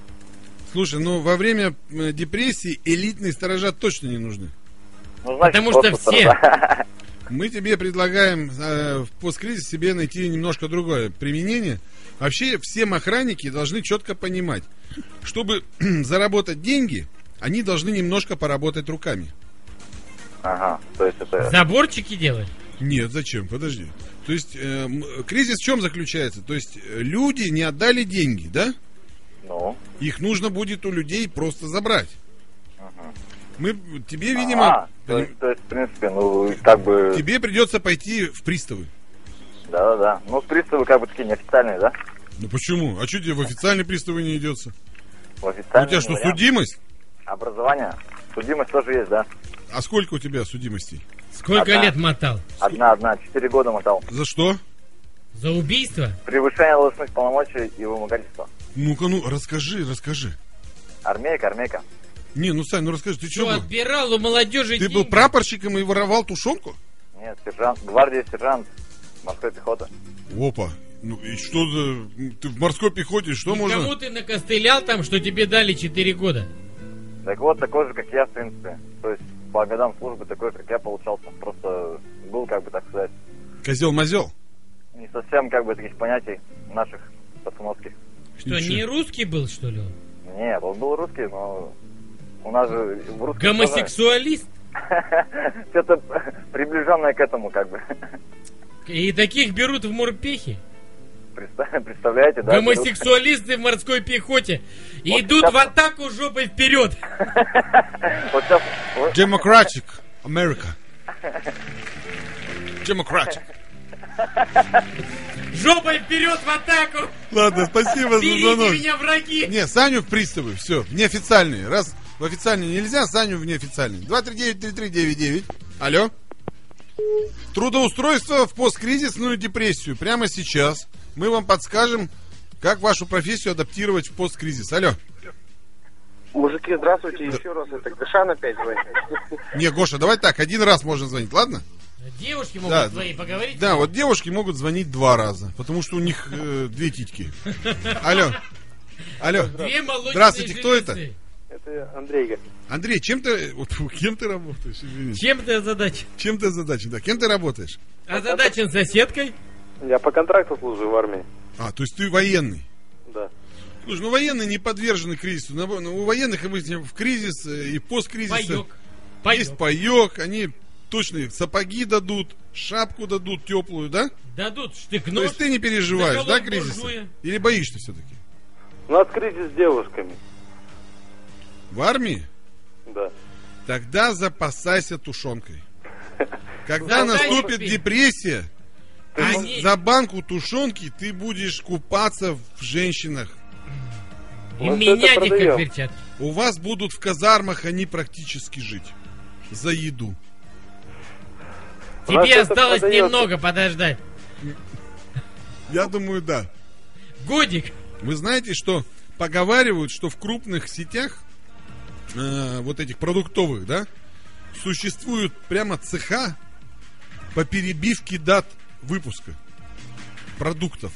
Слушай, ну во время депрессии элитные сторожа точно не нужны. Ну, значит, потому что все. Мы тебе предлагаем э, в посткризис себе найти немножко другое применение. Вообще, всем охранники должны четко понимать, чтобы заработать деньги, они должны немножко поработать руками. Ага, то есть это... Заборчики делать? Нет, зачем? Подожди. То есть, э, кризис в чем заключается? То есть, люди не отдали деньги, да? Ну. Их нужно будет у людей просто забрать. Ага. Мы тебе, видимо... А, то есть, то есть, в принципе, ну, как бы... Тебе придется пойти в приставы. Да-да-да. Ну, приставы как бы такие неофициальные, да? Ну, почему? А что тебе в официальные приставы не идется? В официальные. У тебя что, вариант. Судимость? Образование. Судимость тоже есть, да. А сколько у тебя судимостей? Сколько одна. Лет мотал? Одна-одна. Четыре года мотал. За что? За убийство? Превышение должностных полномочий и вымогательство. Ну-ка, ну, расскажи, расскажи. Армейка, армейка. Не, ну, Сань, ну расскажи, ты что был? Отбирал у молодежи ты деньги. Был прапорщиком и воровал тушенку? Нет, сержант, гвардия сержант, морской пехота. Опа, ну и что за... Ты в морской пехоте, что и можно... Кому ты накостылял там, что тебе дали четыре года? Так вот, такой же, как я, в принципе. То есть, по годам службы такой, как я, получался. Просто был, как бы так сказать... Козел-мозел? Не совсем, как бы, таких понятий наших пацановских. Что, не русский был, что ли? Нет, он был русский, но... У нас же в русском... Гомосексуалист? Что-то приближенное к этому, как бы. И таких берут в морпехе? Представляете, да? Гомосексуалисты в морской пехоте идут в атаку жопой вперед. Democratic America. Democratic. Жопой вперед в атаку. Ладно, спасибо за звонок. Берите меня, враги. Не, Саню в приставы, все, неофициальные. Раз... В официальный нельзя, Саню в неофициальный. два три девять три три девять девять. Алло. Трудоустройство в посткризисную депрессию. Прямо сейчас мы вам подскажем, как вашу профессию адаптировать в посткризис. Алло. Мужики, здравствуйте, да. Еще раз. Это Гошан опять звонит. Не, Гоша, давай так, один раз можно звонить, ладно? Девушки могут да, звонить, поговорить. Да, вот девушки могут звонить два раза, потому что у них э, две титьки. Алло. Алло. Две молодежные. Здравствуйте, кто это? Это Андрей. Андрей, чем ты, вот, кем ты работаешь? Извините. Чем ты озадачен? Чем ты озадачен, да. Кем ты работаешь? Озадачен соседкой? Я по контракту служу в армии. А, то есть ты военный? Да. Слушай, ну военные не подвержены кризису. У военных обычно в кризис и посткризис. Паёк. Есть паёк, они точно сапоги дадут, шапку дадут теплую, да? Дадут штык-нож. То есть ты не переживаешь, да, кризис? Или боишься все-таки? У нас кризис с девушками. В армии? Да. Тогда запасайся тушенкой. Когда наступит депрессия, за банку тушенки ты будешь купаться в женщинах. И менять их, как вертят. У вас будут в казармах они практически жить. За еду. Тебе осталось немного подождать. Я думаю, да. Годик. Вы знаете, что поговаривают, что в крупных сетях вот этих продуктовых, да, существуют прямо цеха по перебивке дат выпуска продуктов.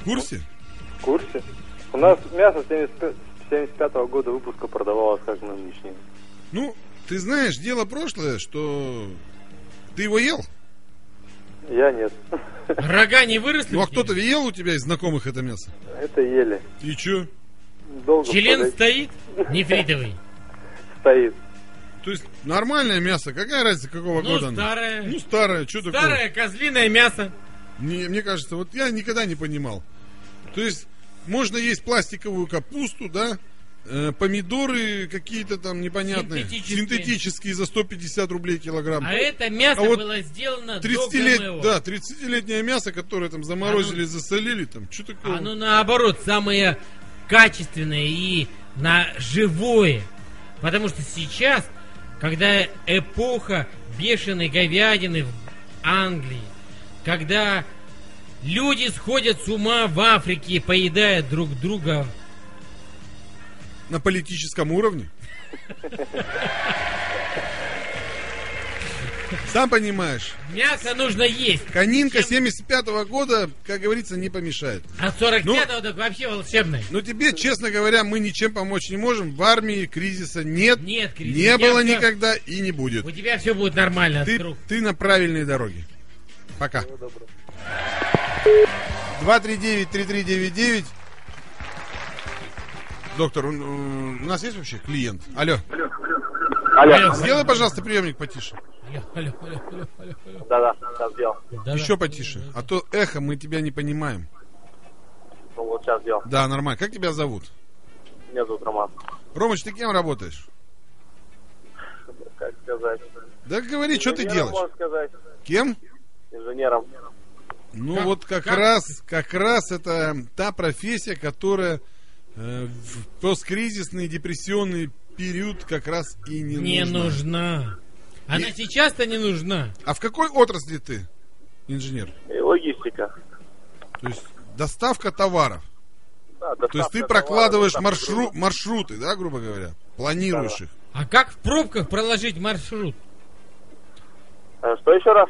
В курсе? В курсе. У нас мясо семьдесят пятого года выпуска продавалось как нынешнее. Ну, ты знаешь, дело прошлое, что ты его ел? Я нет. Рога не выросли? Ну, а кто-то ел у тебя из знакомых это мясо? Это ели. И чё? Долго член подойти. Стоит? Нефритовый. Стоит. То есть нормальное мясо. Какая разница, какого ну, года? Старое. Ну, старое. Что такое? Старое козлиное мясо. Не, мне кажется, вот я никогда не понимал. То есть можно есть пластиковую капусту, да, э, помидоры какие-то там непонятные. Синтетические. Синтетические за сто пятьдесят рублей килограмм. А это мясо а вот было сделано тридцатилетнее, да, тридцатилетнее мясо, которое там заморозили, оно... засолили. Там, что такое? Оно наоборот, самое... качественное и на живое. Потому что сейчас, когда эпоха бешеной говядины в Англии, когда люди сходят с ума в Африке, поедая друг друга на политическом уровне. Сам понимаешь. Мясо нужно есть. Конинка чем... семьдесят пятого года, как говорится, не помешает. От сорок пятого, ну, так вообще волшебная. Ну тебе, честно говоря, мы ничем помочь не можем. В армии кризиса нет. Нет кризиса. Не было все... никогда и не будет. У тебя все будет нормально. Ты, ты на правильной дороге. Пока. два три девять три три девять девять. Доктор, у нас есть вообще клиент? Алло. Алло. Алло. Сделай, пожалуйста, приемник потише. Алло, алло, алло, алло, алло. Да-да, да, сделал. Еще потише, а то эхо, мы тебя не понимаем. Ну вот сейчас сделал. Да, нормально. Как тебя зовут? Меня зовут Роман. Ромыч, ты кем работаешь? Как сказать? Да говори, инженером, что ты делаешь? Можно сказать. Кем? Инженером. Ну как, вот как, как раз, как раз это та профессия, которая э, в посткризисный депрессионный период как раз и не, не нужна. нужна. Она и... сейчас-то не нужна. А в какой отрасли ты, инженер? И логистика. То есть доставка товаров. Да, доставка. То есть ты прокладываешь товара, маршру... маршруты, да, грубо говоря, планируешь их. Да. А как в пробках проложить маршрут? А что еще раз?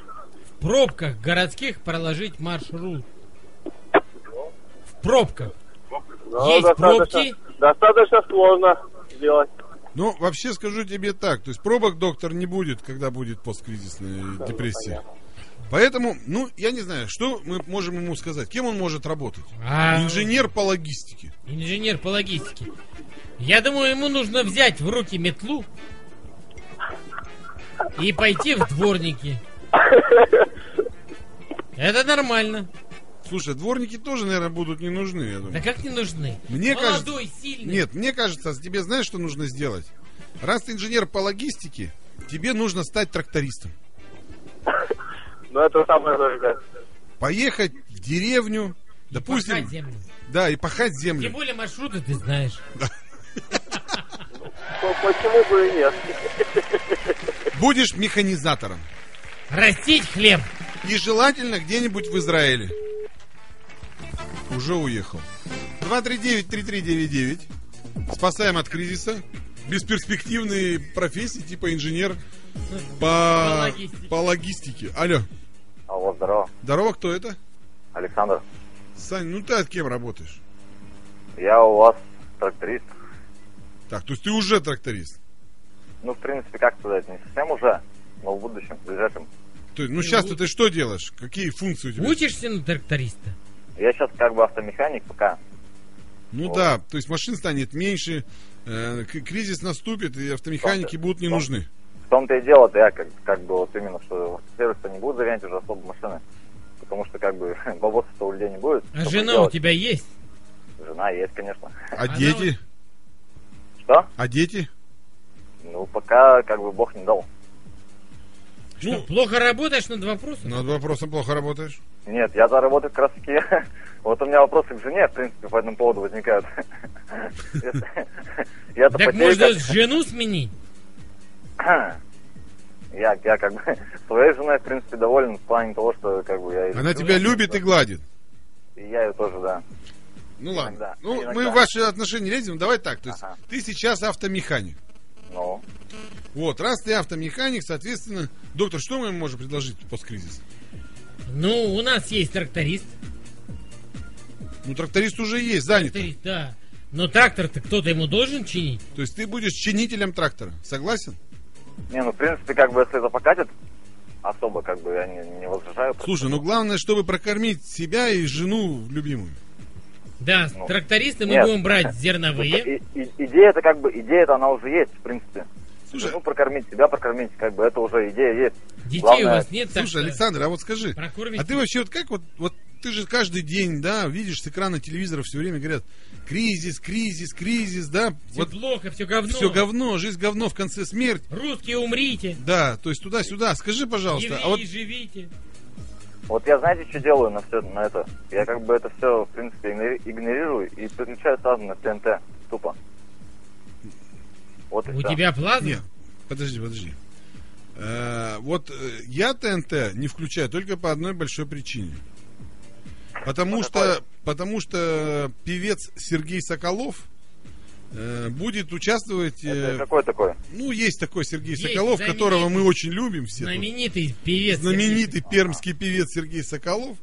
В пробках городских проложить маршрут. В пробках. Но есть достаточно, пробки. Достаточно сложно сделать. Ну, вообще скажу тебе так, то есть пробок, доктор, не будет, когда будет посткризисная да, депрессия. Поэтому, ну, я не знаю, что мы можем ему сказать. Кем он может работать? А... Инженер по логистике. Инженер по логистике. Я думаю, ему нужно взять в руки метлу и пойти в дворники. Это нормально. Слушай, дворники тоже, наверное, будут не нужны, я думаю. Да как не нужны? Мне Молодой, кажется... сильный. Нет, мне кажется, тебе знаешь, что нужно сделать? Раз ты инженер по логистике, тебе нужно стать трактористом. Ну, это самое важное. Поехать в деревню, и допустим... пахать землю. Да, и пахать землю. Тем более маршруты ты знаешь. Да. Почему бы и нет? Будешь механизатором. Растить хлеб. И желательно где-нибудь в Израиле. Уже уехал. Два три девять три три девять девять. Спасаем от кризиса. Бесперспективные профессии типа инженер по, по, логистике. по логистике. Алло. Алло, здорово. Здорово, кто это? Александр. Сань, ну ты от кем работаешь? Я у вас тракторист. Так, то есть ты уже тракторист? Ну, в принципе, как сказать, не совсем уже, но в будущем, в ближайшем. Ты, ну, сейчас ты что делаешь? Какие функции у тебя? Учишься на тракториста? Я сейчас как бы автомеханик пока. Ну вот. Да, то есть машин станет меньше, э, кризис наступит, и автомеханики будут не в том, нужны. В том-то и дело-то я как, как бы вот именно, что сервис-то не будут заменять уже особо машины. Потому что как бы бабосов-то у людей не будет. А жена делать? У тебя есть? Жена есть, конечно. А, а дети? Что? А дети? Ну пока как бы Бог не дал. Что, ну, плохо работаешь над вопросом? Над вопросом плохо работаешь? Нет, я заработаю как раз таки. Вот у меня вопросы к жене, в принципе, по этому поводу возникают. Так можно жену сменить? Я как бы своей женой, в принципе, доволен в плане того, что как бы я... Она тебя любит и гладит. И я ее тоже, да. Ну ладно. Ну, мы в ваши отношения лезем. Давай так, то есть ты сейчас автомеханик. Ну... Вот, раз ты автомеханик, соответственно... Доктор, что мы ему можем предложить посткризис? Ну, у нас есть тракторист. Ну, тракторист уже есть, занят. Тракторист, да. Но трактор-то кто-то ему должен чинить. То есть ты будешь чинителем трактора, согласен? Не, ну, в принципе, как бы, если это покатит, особо, как бы, я не, не возражаю. Слушай, ну, главное, чтобы прокормить себя и жену любимую. Да, ну, трактористы мы нет. будем брать зерновые. И, и, идея-то, как бы, идея-то, она уже есть, в принципе. Слушай, ну, прокормить себя, прокормить, как бы, это уже идея есть. Детей Главное... у вас нет. Слушай, так, Александр, а вот скажи, прокормить... а ты вообще вот как, вот, вот ты же каждый день, да, видишь с экрана телевизора все время говорят, кризис, кризис, кризис, да. Все вот, плохо, все говно. Все говно, жизнь говно, в конце смерть. Русские, умрите. Да, то есть туда-сюда. Скажи, пожалуйста. Живи, а вот... живите. Вот я, знаете, что делаю на все, на это? Я как бы это все, в принципе, игнорирую и переключаю сразу на ТНТ, тупо. Вот у да. тебя плазма? Нет, подожди, подожди. Э-э- вот э- я ТНТ не включаю только по одной большой причине. Потому, что, потому что певец Сергей Соколов будет участвовать... Это какой такой? Ну, есть такой Сергей есть Соколов, которого мы очень любим все. Знаменитый тут. певец. Знаменитый Сергей. пермский а. певец Сергей Соколов.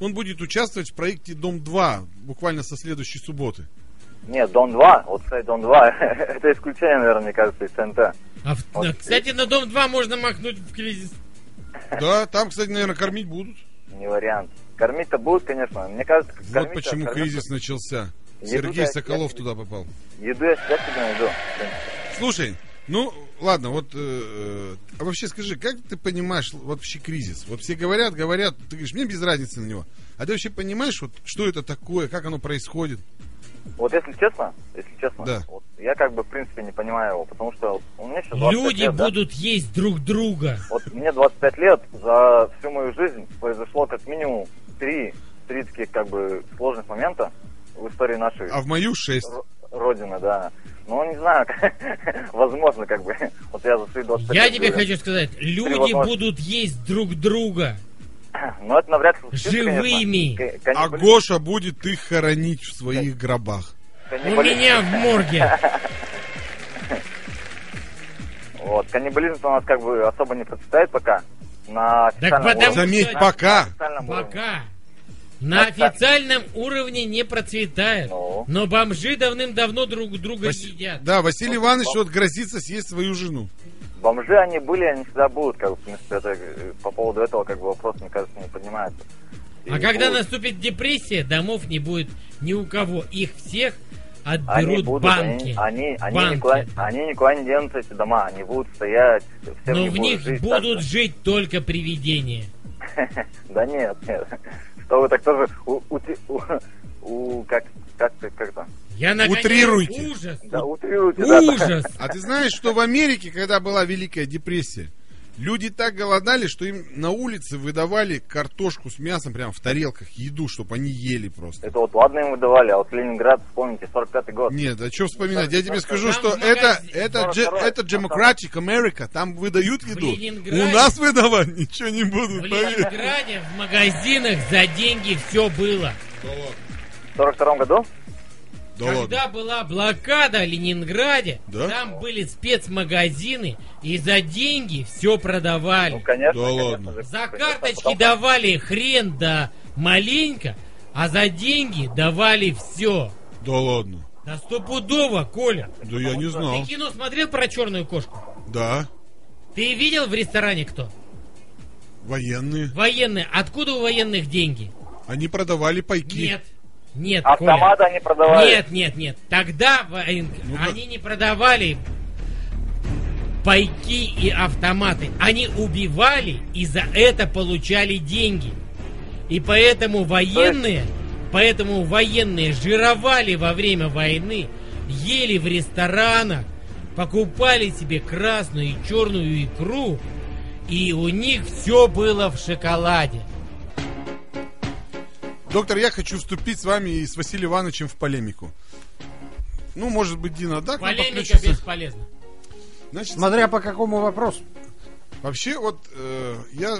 Он будет участвовать в проекте «Дом-два» буквально со следующей субботы. Нет, «Дом-два», вот, кстати, «Дом-два» это исключение, наверное, мне кажется, из ЦНТ. А, вот. Кстати, на «Дом-два» можно махнуть в кризис. Да, там, кстати, наверное, кормить будут. Не вариант. Кормить-то будут, конечно. Мне кажется, вот почему кормить... кризис начался. Еду Сергей Соколов я... туда попал. Еду я всегда себе найду. Слушай, ну ладно, вот э, а вообще скажи, как ты понимаешь вообще кризис? Вот все говорят, говорят, ты говоришь, мне без разницы на него. А ты вообще понимаешь, вот что это такое, как оно происходит? Вот если честно, если честно, да. вот, я как бы в принципе не понимаю его, потому что у меня сейчас люди лет, будут да? есть друг друга. Вот мне двадцать пять лет, за всю мою жизнь произошло как минимум три, три таких как бы сложных момента в истории нашей... А в мою шесть. Родина, да. Ну, не знаю, возможно, как бы. Вот я за свои двадцать пять Я тебе хочу сказать, люди будут есть друг друга. Ну, это навряд ли... Живыми. А Гоша будет их хоронить в своих гробах. У меня в морге. Вот, каннибализм у нас как бы особо не процветает пока. На официальном уровне. Заметь, пока. Пока. На а официальном так. уровне не процветает, ну. но бомжи давным-давно друг друга Вас... едят. Да, Василий ну, Иванович бом... вот грозится съесть свою жену. Бомжи они были, они всегда будут, как бы, в принципе, это, по поводу этого как бы вопрос, мне кажется, не поднимается. И а когда будет... наступит депрессия, домов не будет ни у кого, их всех отберут они будут, банки. Они, они, банки. Они, никуда, они никуда не денутся, эти дома, они будут стоять. Всем но не в будут них жить, будут так, жить только привидения. Да нет, нет. То вы так тоже у, у, у, у как, как, как там? Я утрируйте. Ужас. Да, утрируйте. Ужас. Да. А ты знаешь, что в Америке, когда была Великая депрессия, люди так голодали, что им на улице выдавали картошку с мясом прямо в тарелках, еду, чтобы они ели просто. Это вот ладно им выдавали, а вот Ленинград, вспомните, сорок пятый год. Нет, а что вспоминать? Я тебе скажу, что это, это, это Democratic America, там выдают еду. У нас выдавать ничего не будут. В Ленинграде в магазинах за деньги все было. В сорок втором году? Да когда ладно. Была блокада в Ленинграде, да? Там были спецмагазины, и за деньги все продавали. Ну, конечно, да конечно, ладно. За карточки потом... давали хрен да маленько, а за деньги давали все. Да ладно. Да стопудово, Коля. Да потому я не что... знал. Ты кино смотрел про черную кошку? Да. Ты видел в ресторане кто? Военные. Военные. Откуда у военных деньги? Они продавали пайки. Нет. Нет, автоматы Коля. Они продавали. Нет, нет, нет. Тогда ну, они как... не продавали пайки и автоматы. Они убивали и за это получали деньги. И поэтому военные, есть... поэтому военные жировали во время войны, ели в ресторанах, покупали себе красную и черную икру, и у них все было в шоколаде. Доктор, я хочу вступить с вами и с Василием Ивановичем в полемику. Ну, может быть, Дина, да? Полемика бесполезна. Значит, смотря по какому вопросу. Вообще, вот, э, я,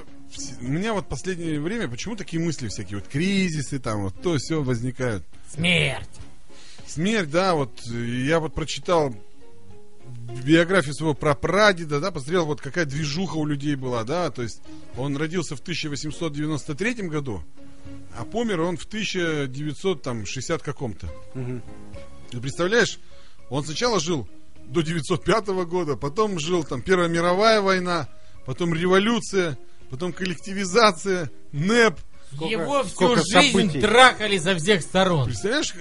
у меня вот в последнее время, почему такие мысли всякие, вот, кризисы там, вот, то, все возникают. Смерть. Смерть, да, вот, я вот прочитал биографию своего прапрадеда, да, посмотрел, вот, какая движуха у людей была, да, то есть, он родился в тысяча восемьсот девяносто третьем году, а помер он в тысяча девятьсот шестидесятом каком-то. Угу. Ты представляешь, он сначала жил до девятьсот пятого года, потом жил там Первая мировая война, потом революция, потом коллективизация, НЭП. Сколько, его всю жизнь событий. Трахали со всех сторон. Представляешь,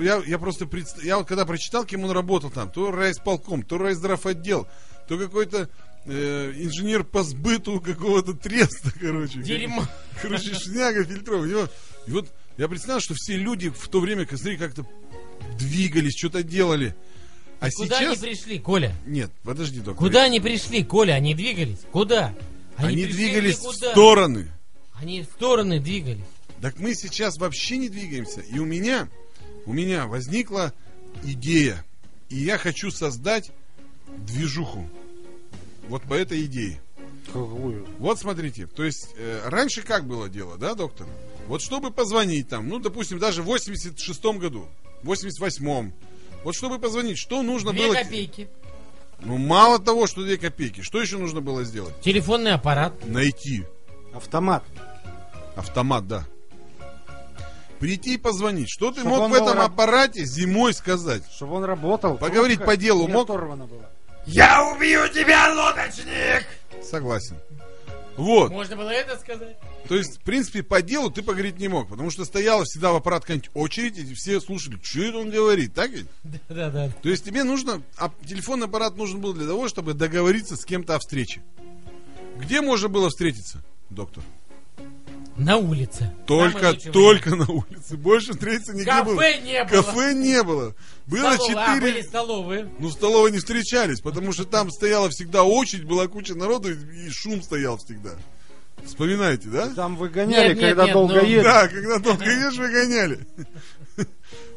я, я просто представ... я вот когда прочитал, кем он работал там, то райисполком, то райздравотдел, то какой-то Э, инженер по сбыту какого-то треста, короче. Дерьмо. Короче, шняга фильтров. И вот, и вот я представлял, что все люди в то время, смотри, как-то двигались, что-то делали. А куда сейчас... они пришли, Коля? Нет, подожди, доктор. Куда они пришли, Коля? Они двигались? Куда? Они, они двигались никуда. В стороны. Они в стороны двигались. Так мы сейчас вообще не двигаемся. И у меня, у меня возникла идея. И я хочу создать движуху. Вот по этой идее. Какую? Вот смотрите, то есть э, раньше как было дело, да, доктор? Вот чтобы позвонить там, ну, допустим, даже в восемьдесят шестом году, в восемьдесят восьмом, Вот чтобы позвонить, что нужно было? Две копейки. Ну, мало того, что две копейки. Что еще нужно было сделать? Телефонный аппарат. Найти. Автомат. Автомат, да. Прийти и позвонить. Что ты мог в этом аппарате зимой сказать? Чтобы он работал. Поговорить по делу мог? Я убью тебя, лодочник! Согласен. Вот. Можно было это сказать. То есть, в принципе, по делу ты поговорить не мог, потому что стояла всегда в аппарат какая-нибудь очередь, и все слушали, что это он говорит, так ведь? Да, да, да. То есть тебе нужно, а телефонный аппарат нужен был для того, чтобы договориться с кем-то о встрече. Где можно было встретиться, доктор? На улице. Только, только время. На улице. Больше встретиться нигде Кафе было. не было. Кафе не было. Было четыре. Были столовые. Ну, столовые не встречались, потому что там стояла всегда очередь, была куча народу, и шум стоял всегда. Вспоминаете, да? Там выгоняли, нет, нет, когда нет, долго но... ешь. Да, когда долго ешь, выгоняли.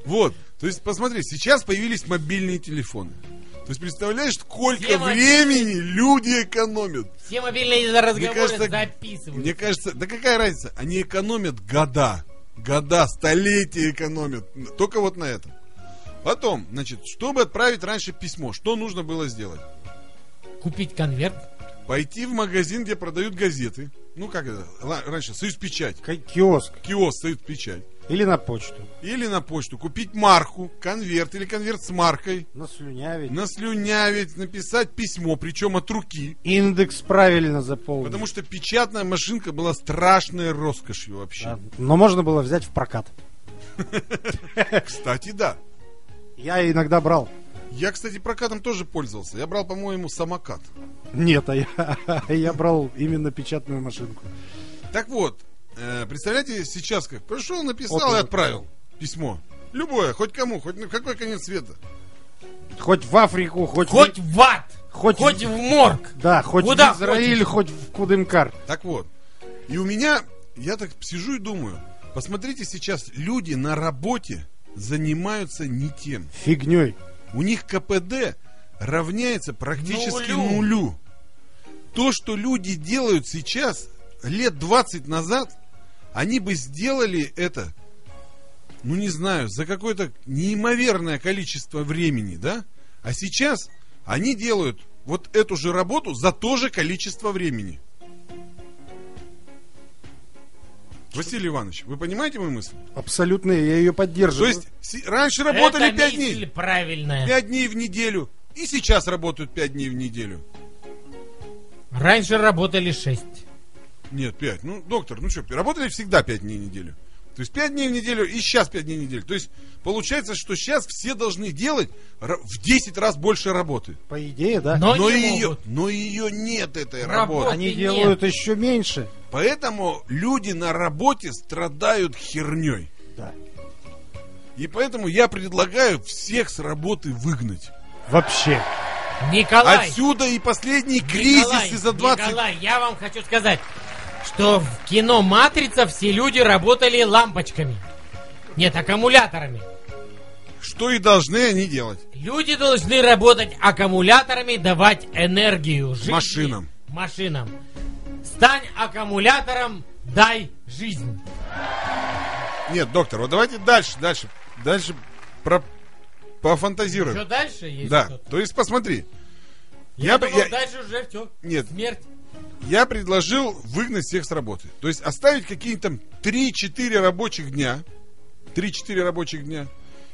Вот. То есть, посмотри, сейчас появились мобильные телефоны. То есть, представляешь, сколько времени люди экономят? Все мобильные разговоры записывают. Мне кажется, да какая разница? Они экономят года. Года, столетия экономят. Только вот на этом. Потом, значит, чтобы отправить раньше письмо, что нужно было сделать? Купить конверт. Пойти в магазин, где продают газеты. Ну, как это? Раньше, союзпечать. Киоск. Киоск, союзпечать. Или на почту. Или на почту. Купить марку, конверт или конверт с маркой. Наслюнявить. Наслюнявить, написать письмо, причем от руки. Индекс правильно заполнен. Потому что печатная машинка была страшной роскошью вообще. Да, но можно было взять в прокат. Кстати, да. Я иногда брал. Я, кстати, прокатом тоже пользовался. Я брал, по-моему, самокат. Нет, а я, я брал именно печатную машинку. Так вот. Представляете, сейчас как? Пришел, написал вот и отправил письмо. Любое, хоть кому, хоть на какой конец света. Хоть в Африку, хоть, хоть в... в ад, хоть, хоть в... в морг. Да, хоть Куда в Израиль, хоть... хоть в Кудымкар. Так вот, и у меня, я так сижу и думаю, посмотрите сейчас, люди на работе занимаются не тем. Фигней. У них ка пэ дэ равняется практически нулю, нулю. То, что люди делают сейчас, лет двадцать назад они бы сделали это, ну не знаю, за какое-то неимоверное количество времени, да? А сейчас они делают вот эту же работу за то же количество времени. Что? Василий Иванович, вы понимаете мою мысль? Абсолютно, я ее поддерживаю. То есть раньше работали это пять дней, правильная. пять дней в неделю, и сейчас работают пять дней в неделю. Раньше работали шесть. Нет, пять. Ну, доктор, ну что, работали всегда пять дней в неделю. То есть пять дней в неделю и сейчас пять дней в неделю. То есть получается, что сейчас все должны делать в десять раз больше работы. По идее, да. Но, но, ее, но ее нет, этой работы. Они делают нет. еще меньше. Поэтому люди на работе страдают херней. Да. И поэтому я предлагаю всех с работы выгнать. Вообще. Николай. Отсюда и последний кризис из-за двадцать... Николай, я вам хочу сказать... Что в кино «Матрица» все люди работали лампочками. Нет, аккумуляторами. Что и должны они делать. Люди должны работать аккумуляторами, давать энергию жизни. Машинам. Машинам. Стань аккумулятором, дай жизнь. Нет, доктор, вот давайте дальше, дальше. Дальше про... пофантазируем. Что дальше есть? Да, что-то? То есть посмотри. Я, я думал, я... дальше уже все. Нет. Смерть. Я предложил выгнать всех с работы. То есть оставить какие-нибудь там три-четыре рабочих дня. три-четыре рабочих дня.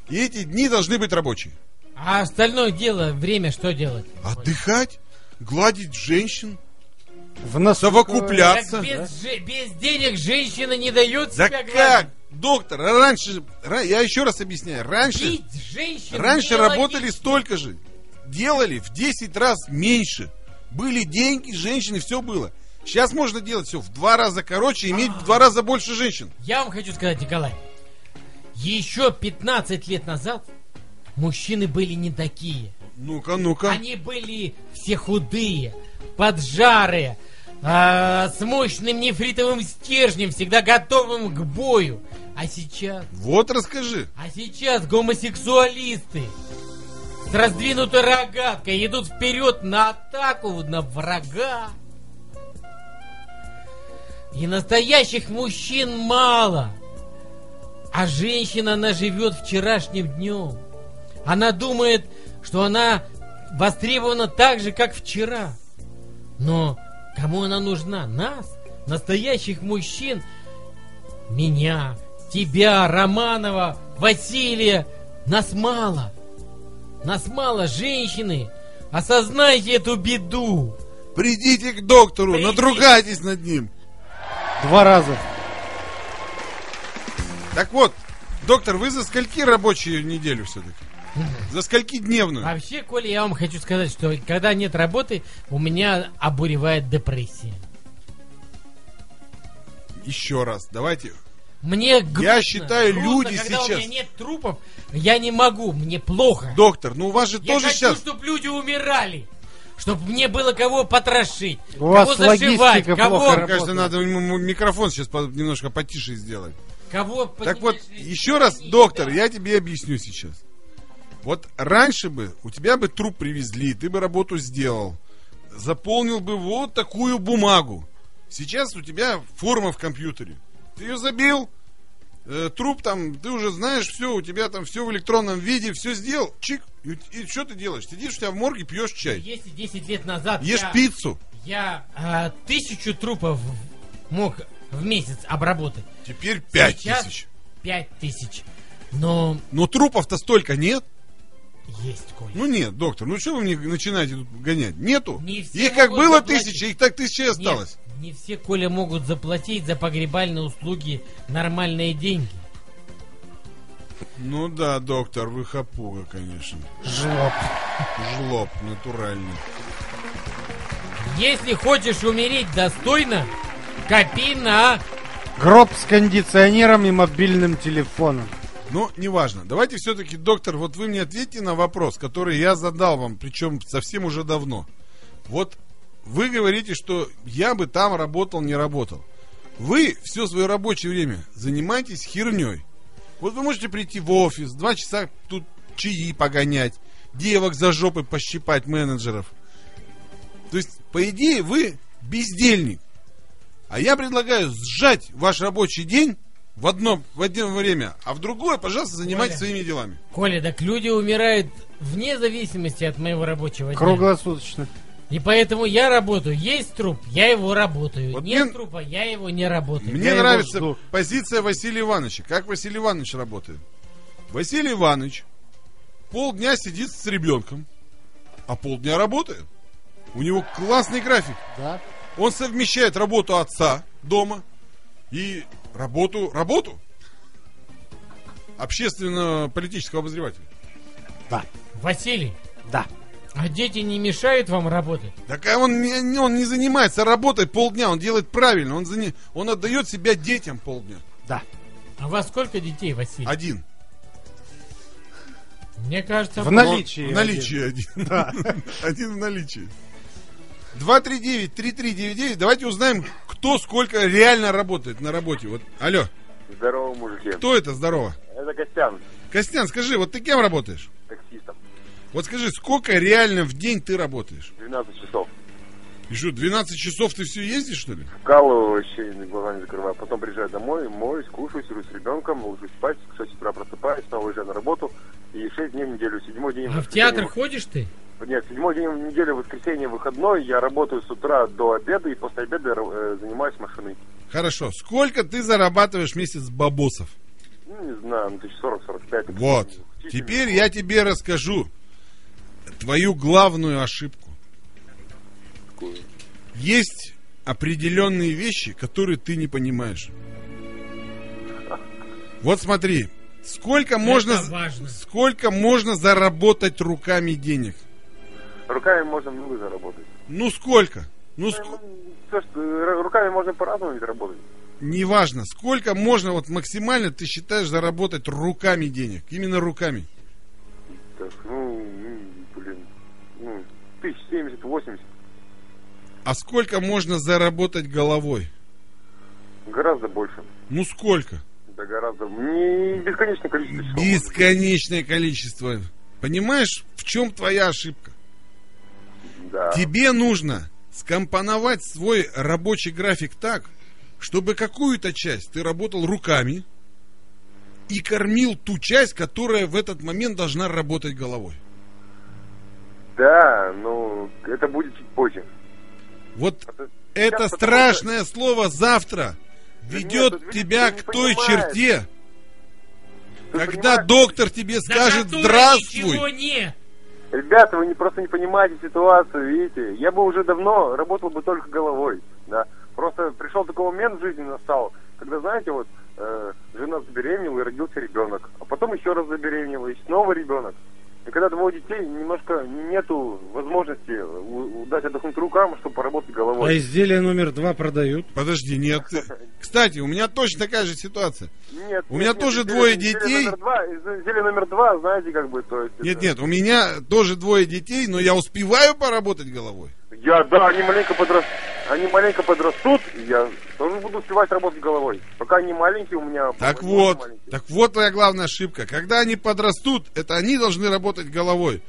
И эти дни должны быть рабочие. А остальное дело, время что делать? Отдыхать, гладить женщин, в носу... совокупляться. Так без, да? же, без денег женщина не дает себя гладить. Да как, доктор, раньше, я еще раз объясняю. Раньше, раньше работали столько же. Делали в десять раз меньше. Были деньги, женщины, все было. Сейчас можно делать все в два раза короче, иметь А-а-а. в два раза больше женщин. Я вам хочу сказать, Николай, еще пятнадцать лет назад мужчины были не такие. Ну-ка, ну-ка. Они были все худые, поджарые, а, с мощным нефритовым стержнем, всегда готовым к бою. А сейчас... Вот расскажи. А сейчас гомосексуалисты с раздвинутой рогаткой идут вперед на атаку, на врага. И настоящих мужчин мало. А женщина, она живет вчерашним днем. Она думает, что она востребована так же, как вчера. Но кому она нужна? Нас, настоящих мужчин, меня, тебя, Романова, Василия. Нас мало. Нас мало, женщины. Осознайте эту беду. Придите к доктору, Придите. надругайтесь над ним. Два раза. Так вот, доктор, вы за скольки рабочую неделю все-таки? За скольки дневную? Вообще, Коля, я вам хочу сказать, что когда нет работы, у меня обуревает депрессия. Еще раз, давайте. Мне грустно. Я считаю, грустно, люди когда сейчас... когда у меня нет трупов, я не могу, мне плохо. Доктор, ну у вас же я тоже хочу, сейчас... Я хочу, чтобы люди умирали. Чтобы мне было кого потрошить, у кого зашивать, кого... Мне кажется, надо микрофон сейчас немножко потише сделать. Кого... Так вот, еще раз, доктор, я тебе объясню сейчас. Вот раньше бы у тебя бы труп привезли, ты бы работу сделал, заполнил бы вот такую бумагу. Сейчас у тебя форма в компьютере. Ты ее забил, э, труп там, ты уже знаешь все, у тебя там все в электронном виде, все сделал, чик, и, и что ты делаешь? Сидишь у тебя в морге, пьешь чай. Если десять лет назад ешь я, пиццу. Я а, тысячу трупов мог в месяц обработать. Теперь пять тысяч. Пять тысяч. Но... Но трупов-то столько нет. Есть, Коля. Ну нет, доктор, ну что вы мне начинаете тут гонять? Нету. Их как было заплатить. Тысяча, их так тысяча и осталось. Нет. Не все, Коля, могут заплатить за погребальные услуги нормальные деньги. Ну да, доктор, вы хапуга, конечно. Жлоб. Жлоб, натуральный. Если хочешь умереть достойно, копи на... гроб с кондиционером и мобильным телефоном. Ну, неважно. Давайте все-таки, доктор, вот вы мне ответьте на вопрос, который я задал вам, причем совсем уже давно. Вот... Вы говорите, что я бы там работал, не работал. Вы все свое рабочее время занимаетесь херней. Вот вы можете прийти в офис, два часа тут чаи погонять, девок за жопы пощипать, менеджеров. То есть, по идее, вы бездельник. А я предлагаю сжать ваш рабочий день в одно, в одно время, а в другое, пожалуйста, занимайтесь Коля, своими делами. Коля, так люди умирают вне зависимости от моего рабочего дня. Круглосуточно. И поэтому я работаю. Есть труп, я его работаю. Вот Нет мне... трупа, я его не работаю. Мне я нравится позиция Василия Ивановича. Как Василий Иванович работает? Василий Иванович полдня сидит с ребенком, а полдня работает. У него классный график. Да. Он совмещает работу отца дома и работу, работу общественно-политического обозревателя. Да. Василий. Да. А дети не мешают вам работать? Так а он, он не занимается работой полдня, он делает правильно, он, зани... он отдает себя детям полдня. Да. А у вас сколько детей, Василий? Один. Мне кажется... В наличии. В наличии один. Один, да. Один в наличии. два три девять три три девять девять, давайте узнаем, кто сколько реально работает на работе. Вот, алло. Здорово, мужики. Кто это здорово? Это Костян. Костян, скажи, вот ты кем работаешь? Таксистом. Вот скажи, сколько реально в день ты работаешь? двенадцать часов. И что, двенадцать часов ты все ездишь, что ли? Вкалываю, вообще глаза не закрываю. Потом приезжаю домой, моюсь, кушаю, сижу с ребенком, ложусь спать, к шести утра просыпаюсь, снова уезжаю на работу. И шесть дней в неделю, седьмой день... А в театр ходишь ты? Нет, седьмой день в неделю, воскресенье, выходной. Я работаю с утра до обеда, и после обеда э, занимаюсь машиной. Хорошо. Сколько ты зарабатываешь в месяц бабосов? Ну, не знаю, ну, тысяча сорок - сорок пять. Вот. Теперь я тебе расскажу твою главную ошибку. Какую? Есть определенные вещи, которые ты не понимаешь. Вот смотри, сколько можно, сколько можно заработать руками денег? Руками можно много заработать. Ну сколько? Ну, ск... Руками можно по-разному заработать. Неважно, сколько можно, вот максимально ты считаешь заработать руками денег, именно руками? Так, ну... тысяча семьдесят - восемьдесят. А сколько можно заработать головой? Гораздо больше. Ну сколько? Да гораздо. Не бесконечное количество часов. Бесконечное количество. Понимаешь, в чем твоя ошибка? Да. Тебе нужно скомпоновать свой рабочий график так, чтобы какую-то часть ты работал руками и кормил ту часть, которая в этот момент должна работать головой. Да, но это будет чуть позже. Вот а это страшное что... слово «завтра» ведет Нет, тебя к той понимаешь. черте, ты когда понимаешь? доктор тебе скажет «здравствуй». Ребята, вы не, просто не понимаете ситуацию, видите? Я бы уже давно работал бы только головой, да. Просто пришел такой момент в жизни настал, когда, знаете, вот э, жена забеременела и родился ребенок, а потом еще раз забеременела и снова ребенок. И когда двое детей, немножко нету возможности дать отдохнуть рукам, чтобы поработать головой. А изделие номер два продают. Подожди, нет. Кстати, у меня точно такая же ситуация. Нет. У нет, меня нет, тоже изделие, двое детей. Изделие номер два, знаете, как бы, то есть... Нет, это... нет, у меня тоже двое детей, но я успеваю поработать головой. Я, да, они маленько подрастут, они маленько подрастут, и я тоже буду успевать работать головой. Пока они маленькие, у меня... Так вот, маленькие. так вот твоя главная ошибка. Когда они подрастут, это они должны работать головой,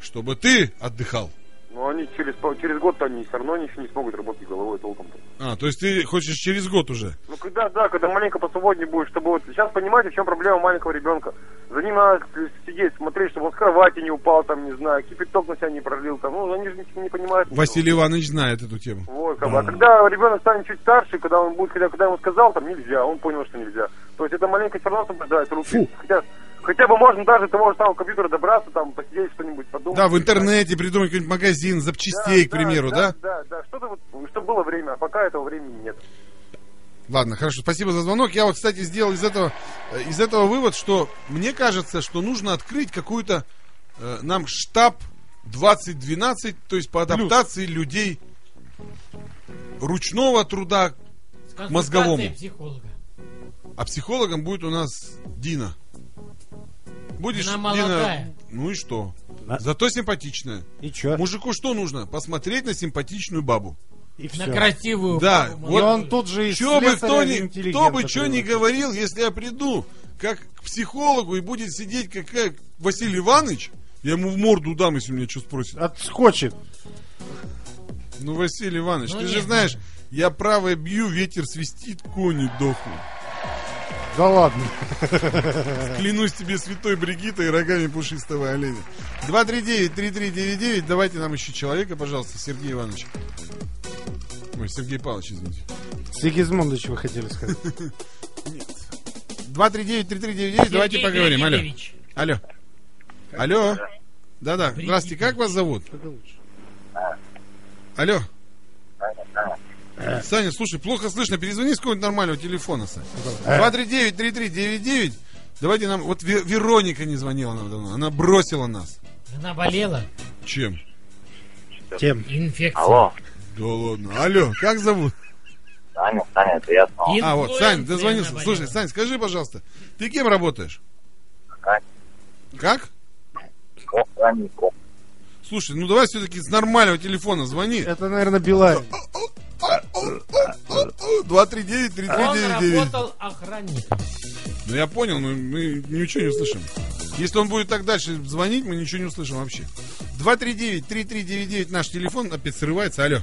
чтобы ты отдыхал. Ну, они через, через год-то они все равно еще не смогут работать головой толком-то. А, то есть ты хочешь через год уже? Ну, когда, да, когда маленько посвободнее будешь, чтобы вот... Сейчас понимаете, в чем проблема маленького ребенка. За ним надо сидеть, смотреть, чтобы он с кровати не упал, там, не знаю, кипяток на себя не пролил, там, ну, они же ничего не понимают. Василий что-то. Иванович знает эту тему. Вот, как а. а когда ребенок станет чуть старше, когда он будет, когда, когда ему сказал, там, нельзя, он понял, что нельзя. То есть это маленько все равно соблюдает руки. Хотя, хотя бы можно даже до того же самого компьютера добраться, там, посидеть что-нибудь, подумать. Да, в интернете придумать какой-нибудь магазин запчастей, да, к примеру, да? Да, да, да, да. Что-то вот, чтобы было время, а пока этого времени нет. Ладно, хорошо, спасибо за звонок. Я вот, кстати, сделал из этого, из этого вывод, что мне кажется, что нужно открыть какую-то э, нам штаб двадцать двенадцать, то есть по адаптации Плюс. людей ручного труда к мозговому. Психолога. А психологом будет у нас Дина. Будешь, Она Дина, молодая. Ну и что? А? Зато симпатичная. И чё? Мужику что нужно? Посмотреть на симпатичную бабу. И на все. красивую. Да, вот и он тут же кто бы кто что ни говорил, если я приду как к психологу и будет сидеть как, как Василий Иванович, я ему в морду дам, если меня что спросит. Отскочит. Ну, Василий Иванович, ну, ты нет, же знаешь, нет. я правой бью, ветер свистит, кони дохнут. Да ладно. Клянусь тебе святой Бригиттой и рогами пушистого оленя. два три девять три три девять девять. Давайте нам еще человека, пожалуйста, Сергей Иванович. Ой, Сергей Павлович, извините. Сигизмундович вы хотели сказать. Нет. два три девять три три девять девять, давайте поговорим. Алло. Алло. Алло. Да-да. Здравствуйте, как вас зовут? Алло. Саня, слушай, плохо слышно. Перезвони с какого-нибудь нормального телефона, Саня. два три девять три три девять девять. Давайте нам... Вот Вероника не звонила нам давно. Она бросила нас. Она болела. Чем? Чем? Инфекция. Алло. Да ладно. Алло, как зовут? Саня, Саня, это я снова. А, вот, Саня, дозвонился. Слушай, Саня, скажи, пожалуйста, ты кем работаешь? Как? Как? Охранником. Слушай, ну давай все-таки с нормального телефона звони. Это, наверное, Билайн. два три девять три три девять девять. Он работал охранником. Ну я понял, но мы ничего не услышим. Если он будет так дальше звонить, мы ничего не услышим вообще. два три девять три три девять девять, наш телефон опять срывается. Алло.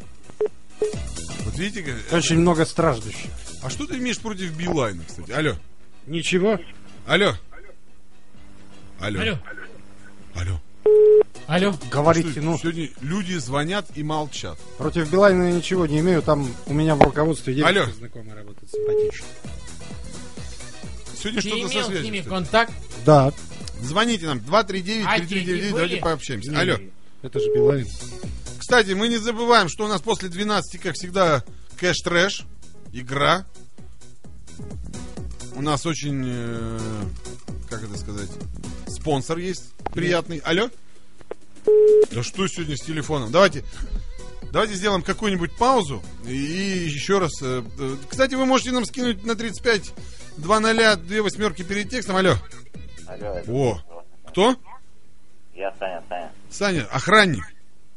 Вот видите, очень это... много страждущих. А что ты имеешь против Билайна, кстати? Алло. Ничего. Алло. Алло. Алло. Алло. Алло. Говорите, ну. Сегодня люди звонят и молчат. Против Билайна я ничего не имею. Там у меня в руководстве девушка знакомая работает, симпатичная. Сегодня ты что-то со связью. Ты имел с ними контакт? Да. Звоните нам. два три девять три три девять девять. Давайте пообщаемся. Не, алло. Это же Билайн. Кстати, мы не забываем, что у нас после двенадцати, как всегда, кэш-трэш. Игра. У нас очень, э, как это сказать, спонсор есть приятный. Алло. Да что сегодня с телефоном? Давайте, давайте сделаем какую-нибудь паузу. И, и еще раз. Э, э, кстати, вы можете нам скинуть на тридцать пять двадцать ноль две восьмерки перед текстом. Алло. Алло. О, кто? Я Саня, Саня. Саня, охранник.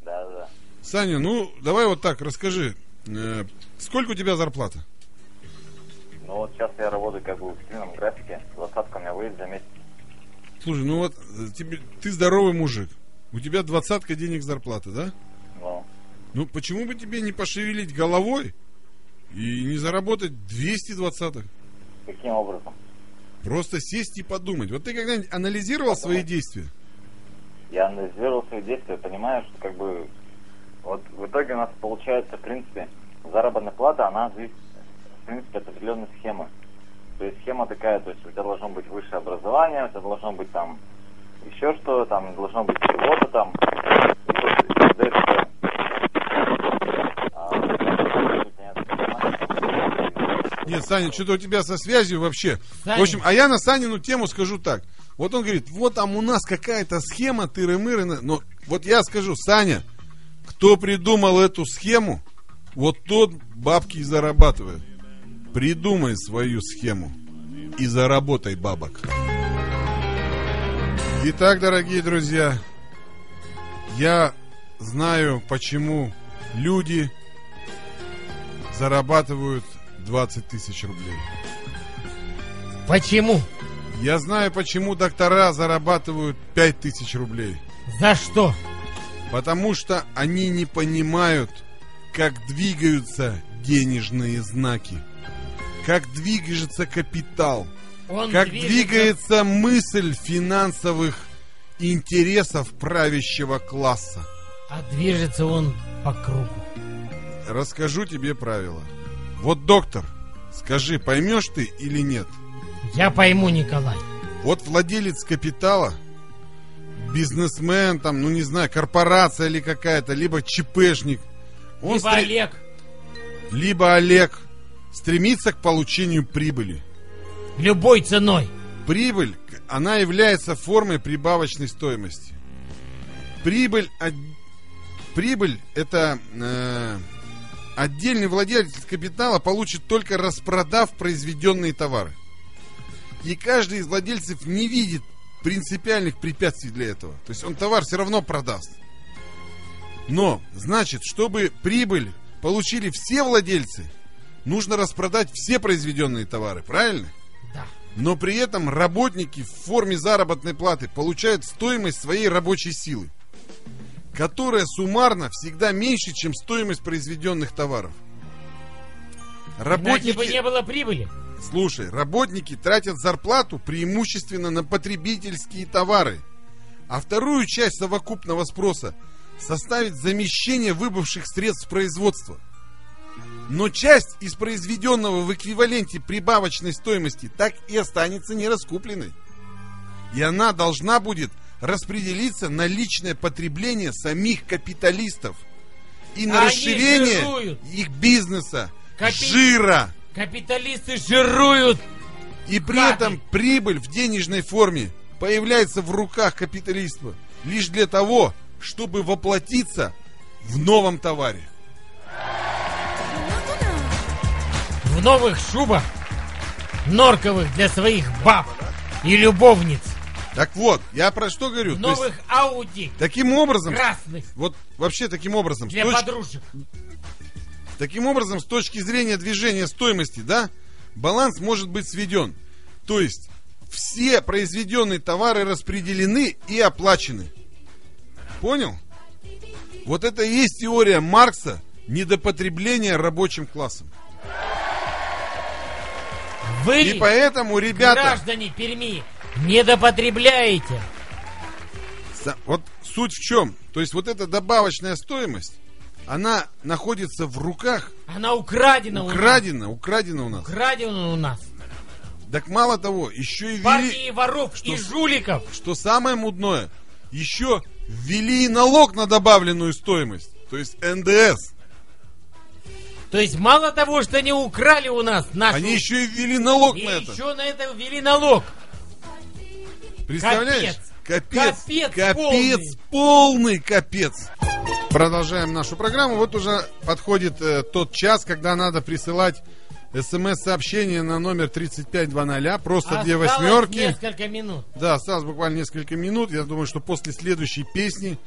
Да, да. Саня, ну давай вот так, расскажи, э, сколько у тебя зарплата? Ну вот сейчас я работаю как бы в активном графике, двадцатка у меня выйдет за месяц. Слушай, ну вот тебе, ты здоровый мужик, у тебя двадцатка денег зарплаты, да? Ну. Ну почему бы тебе не пошевелить головой и не заработать двести двадцаток? Каким образом? Просто сесть и подумать. Вот ты когда-нибудь анализировал Потом... свои действия? Я анализировал свои действия, понимаю, что как бы вот в итоге у нас получается, в принципе, заработная плата, она зависит, в принципе, от определенной схемы. То есть схема такая, то есть у тебя должно быть высшее образование, у тебя должно быть там еще что, там должно быть чего-то там. Нет, Саня, что-то у тебя со связью вообще. Саня. В общем, а я на Санину тему скажу так. Вот он говорит, вот там у нас какая-то схема, тыры-мыры. Но вот я скажу, Саня, кто придумал эту схему, вот тот бабки и зарабатывает. Придумай свою схему и заработай бабок. Итак, дорогие друзья, я знаю, почему люди зарабатывают двадцать тысяч рублей. Почему? Я знаю, почему доктора зарабатывают пять тысяч рублей. За что? Потому что они не понимают, как двигаются денежные знаки, как движется капитал, Он как движется... двигается мысль финансовых интересов правящего класса. А движется он по кругу. Расскажу тебе правила. Вот, доктор, скажи, поймешь ты или нет? Я пойму, Николай. Вот владелец капитала, бизнесмен, там, ну не знаю, корпорация или какая-то, либо ЧПшник. Он либо стр... Олег. Либо Олег стремится к получению прибыли. Любой ценой. Прибыль, она является формой прибавочной стоимости. Прибыль, от... прибыль это... Э... Отдельный владелец капитала получит только распродав произведенные товары. И каждый из владельцев не видит принципиальных препятствий для этого. То есть он товар все равно продаст. Но, значит, чтобы прибыль получили все владельцы, нужно распродать все произведенные товары, правильно? Да. Но при этом работники в форме заработной платы получают стоимость своей рабочей силы, которая суммарно всегда меньше, чем стоимость произведенных товаров. Работники... Иначе бы не было прибыли. Слушай, работники тратят зарплату преимущественно на потребительские товары, а вторую часть совокупного спроса составит замещение выбывших средств производства. Но часть из произведенного в эквиваленте прибавочной стоимости так и останется нераскупленной. И она должна будет распределиться на личное потребление самих капиталистов и на Они расширение жируют. их бизнеса, Капи... жира. Капиталисты жируют. И при Капи. этом прибыль в денежной форме появляется в руках капиталиста лишь для того, чтобы воплотиться в новом товаре. В новых шубах, норковых для своих баб и любовниц. Так вот, я про что говорю? Новых Ауди. Таким образом, красных. Вот вообще таким образом. Для точ... подружек. Таким образом, с точки зрения движения стоимости, да, баланс может быть сведен. То есть все произведенные товары распределены и оплачены. Понял? Вот это и есть теория Маркса недопотребления рабочим классом. Вы, и поэтому, ребята, граждане Перми, недопотребляете. Вот суть в чем. То есть вот эта добавочная стоимость, она находится в руках. Она украдена, украдена у нас. Украдена у нас. Украдена у нас. Так мало того, еще и ввели... Партии воров что, и жуликов. Что самое мудное, еще ввели налог на добавленную стоимость. То есть эн дэ эс. То есть мало того, что они украли у нас нашу... Они еще и ввели налог и на это. И еще на это ввели налог. Представляешь? Капец. Капец, капец полный. полный капец. Продолжаем нашу программу. Вот уже подходит э, тот час, когда надо присылать смс-сообщение на номер тридцать пять двадцать. Просто осталось две восьмерки. несколько минут. Да, осталось буквально несколько минут. Я думаю, что после следующей песни,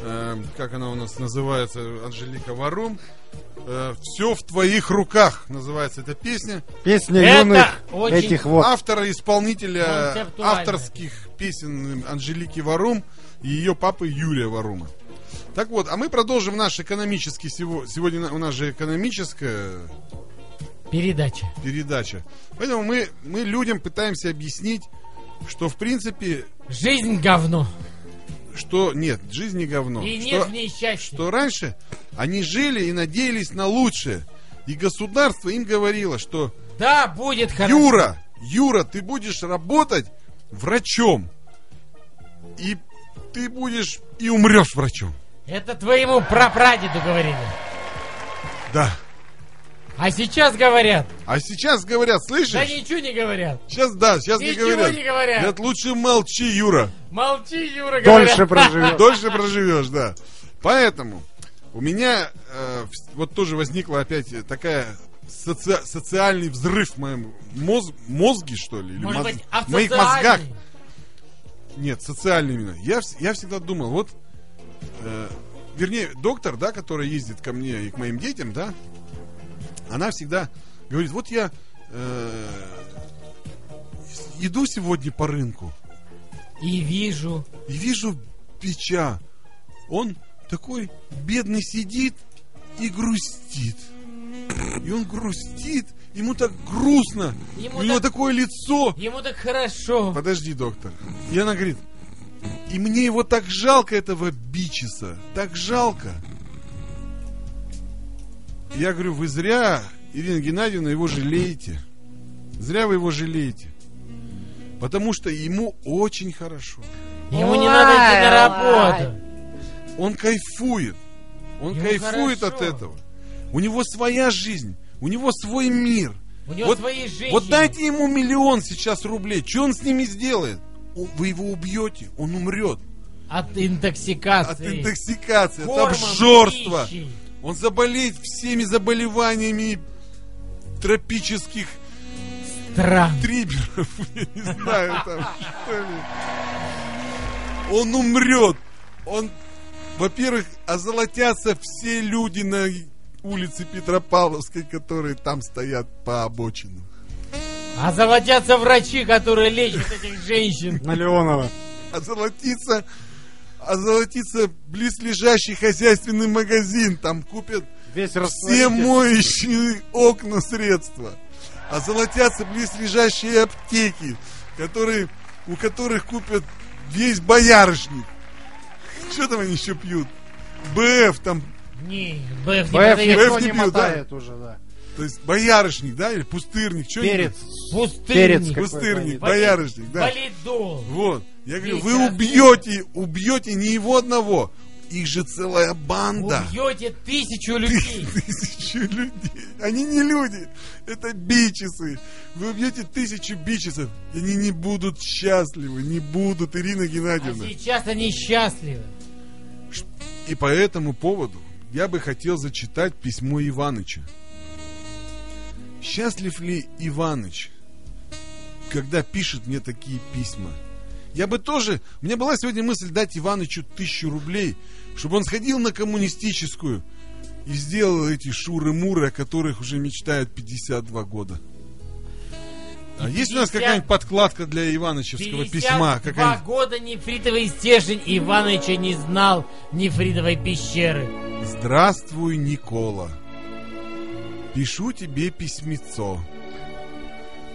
э, как она у нас называется, Анжелика Варум, э, «Все в твоих руках» называется эта песня. Песня это юных очень... этих вот. Автора, исполнителя авторских песен Анжелики Варум и ее папы Юрия Варума. Так вот, а мы продолжим наш экономический... Сегодня у нас же экономическое... Передача. Передача. Поэтому мы, мы людям пытаемся объяснить, что в принципе... Жизнь говно. Что нет, жизнь не говно. И что, нежнее счастье. Что раньше они жили и надеялись на лучшее. И государство им говорило, что... Да, будет хорошо. Юра, Юра, ты будешь работать врачом. И ты будешь и умрешь врачом. Это твоему прапрадеду говорили. Да. А сейчас говорят. А сейчас говорят, слышишь? Да ничего не говорят. Сейчас, да, сейчас не говорят. Ничего не говорят. Говорят, лучше молчи, Юра. Молчи, Юра, говорят. Дольше проживешь. Дольше проживешь, да. Поэтому у меня э, вот тоже возникла опять такая соци... социальный взрыв в моем моз... мозге, что ли? Или Может моз... быть, в моих мозгах. Нет, социальный именно. Я, я всегда думал, вот... Э, вернее, доктор, да, который ездит ко мне и к моим детям, да, она всегда говорит, вот я э, иду сегодня по рынку. И вижу. И вижу бича. Он такой бедный сидит и грустит. И он грустит. Ему так грустно. Ему У так... него такое лицо. Ему так хорошо. Подожди, доктор. И она говорит, и мне его так жалко, этого бичеса. Так жалко. Я говорю, вы зря, Ирина Геннадьевна, его жалеете. Зря вы его жалеете. Потому что ему очень хорошо. Ему Ой, не надо идти на работу. Он кайфует. Он ему кайфует хорошо. От этого. У него своя жизнь. У него свой мир. У него вот, свои жизни. Вот дайте ему миллион сейчас рублей. Что он с ними сделает? Вы его убьете, он умрет. От интоксикации. От интоксикации, от обжорства. Пищи. Он заболеет всеми заболеваниями тропических стран. Триггеров, я не знаю, там что ли. Он умрет. Он, во-первых, озолотятся все люди на улице Петропавловской, которые там стоят по обочинам. Озолотятся врачи, которые лечат этих женщин. На Леонова. Озолотится... озолотится близлежащий хозяйственный магазин. Там купят весь все моющие окна средства. Озолотятся близлежащие аптеки, которые, у которых купят весь боярышник. Что там они еще пьют? БФ там. Не, БФ не, БФ не, БФ не, не пьют, мотает, да? Уже, да. То есть боярышник, да? Или пустырник. Что Перец. Пустырник. Перец пустырник, боярышник, да. Валидол. Вот. Я говорю, вы убьете, убьете не его одного. Их же целая банда. Убьете тысячу людей. Тысячу людей. Они не люди. Это бичесы. Вы убьете тысячу бичесов. Они не будут счастливы. Не будут, Ирина Геннадьевна. А сейчас они счастливы. И по этому поводу я бы хотел зачитать письмо Иваныча. Счастлив ли Иваныч, когда пишет мне такие письма? Я бы тоже... У меня была сегодня мысль дать Иванычу тысячу рублей, чтобы он сходил на коммунистическую и сделал эти шуры-муры, о которых уже мечтают пятьдесят два года. А есть у нас какая-нибудь подкладка для иванычевского письма? пятьдесят два года нефритовый стержень Иваныча не знал нефритовой пещеры. Здравствуй, Никола. Пишу тебе письмецо.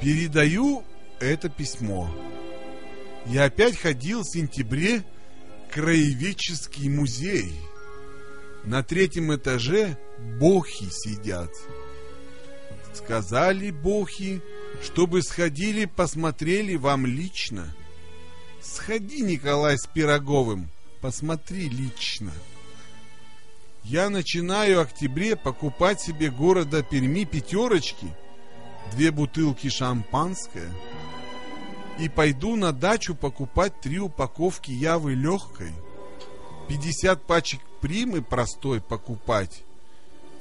Передаю это письмо. Я опять ходил в сентябре в краеведческий музей. На третьем этаже бохи сидят. Сказали бохи, чтобы сходили, посмотрели вам лично. Сходи, Николай, с Пироговым, посмотри лично. Я начинаю в октябре покупать себе города Перми пятерочки, две бутылки шампанское. И пойду на дачу покупать три упаковки явы легкой, пятьдесят пачек примы простой покупать,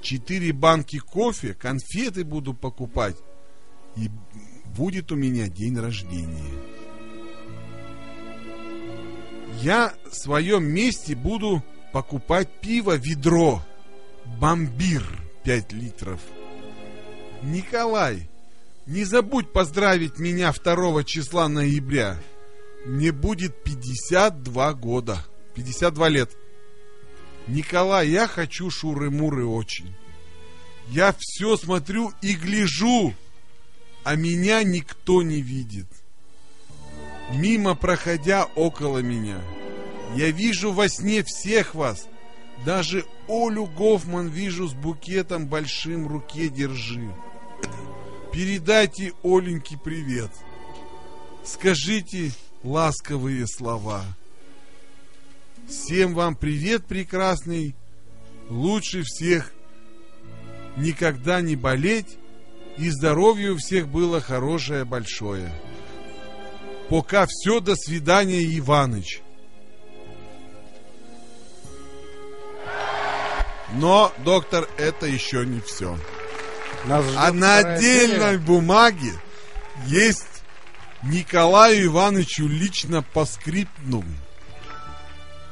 четыре банки кофе, конфеты буду покупать. И будет у меня день рождения. Я в своем месте буду покупать пиво ведро «Бомбир» пять литров. Николай, не забудь поздравить меня второго числа ноября. Мне будет пятьдесят два года. пятьдесят два лет. Николай, я хочу шуры-муры очень. Я все смотрю и гляжу, а меня никто не видит. Мимо проходя около меня, я вижу во сне всех вас. Даже Олю Гофман вижу с букетом большим в руке держи. Передайте Оленьке привет. Скажите ласковые слова. Всем вам привет прекрасный. Лучше всех никогда не болеть. И здоровье у всех было хорошее, большое. Пока все, до свидания, Иваныч. Но, доктор, это еще не все. А на отдельной серия. бумаге есть Николаю Ивановичу лично по скриптнум.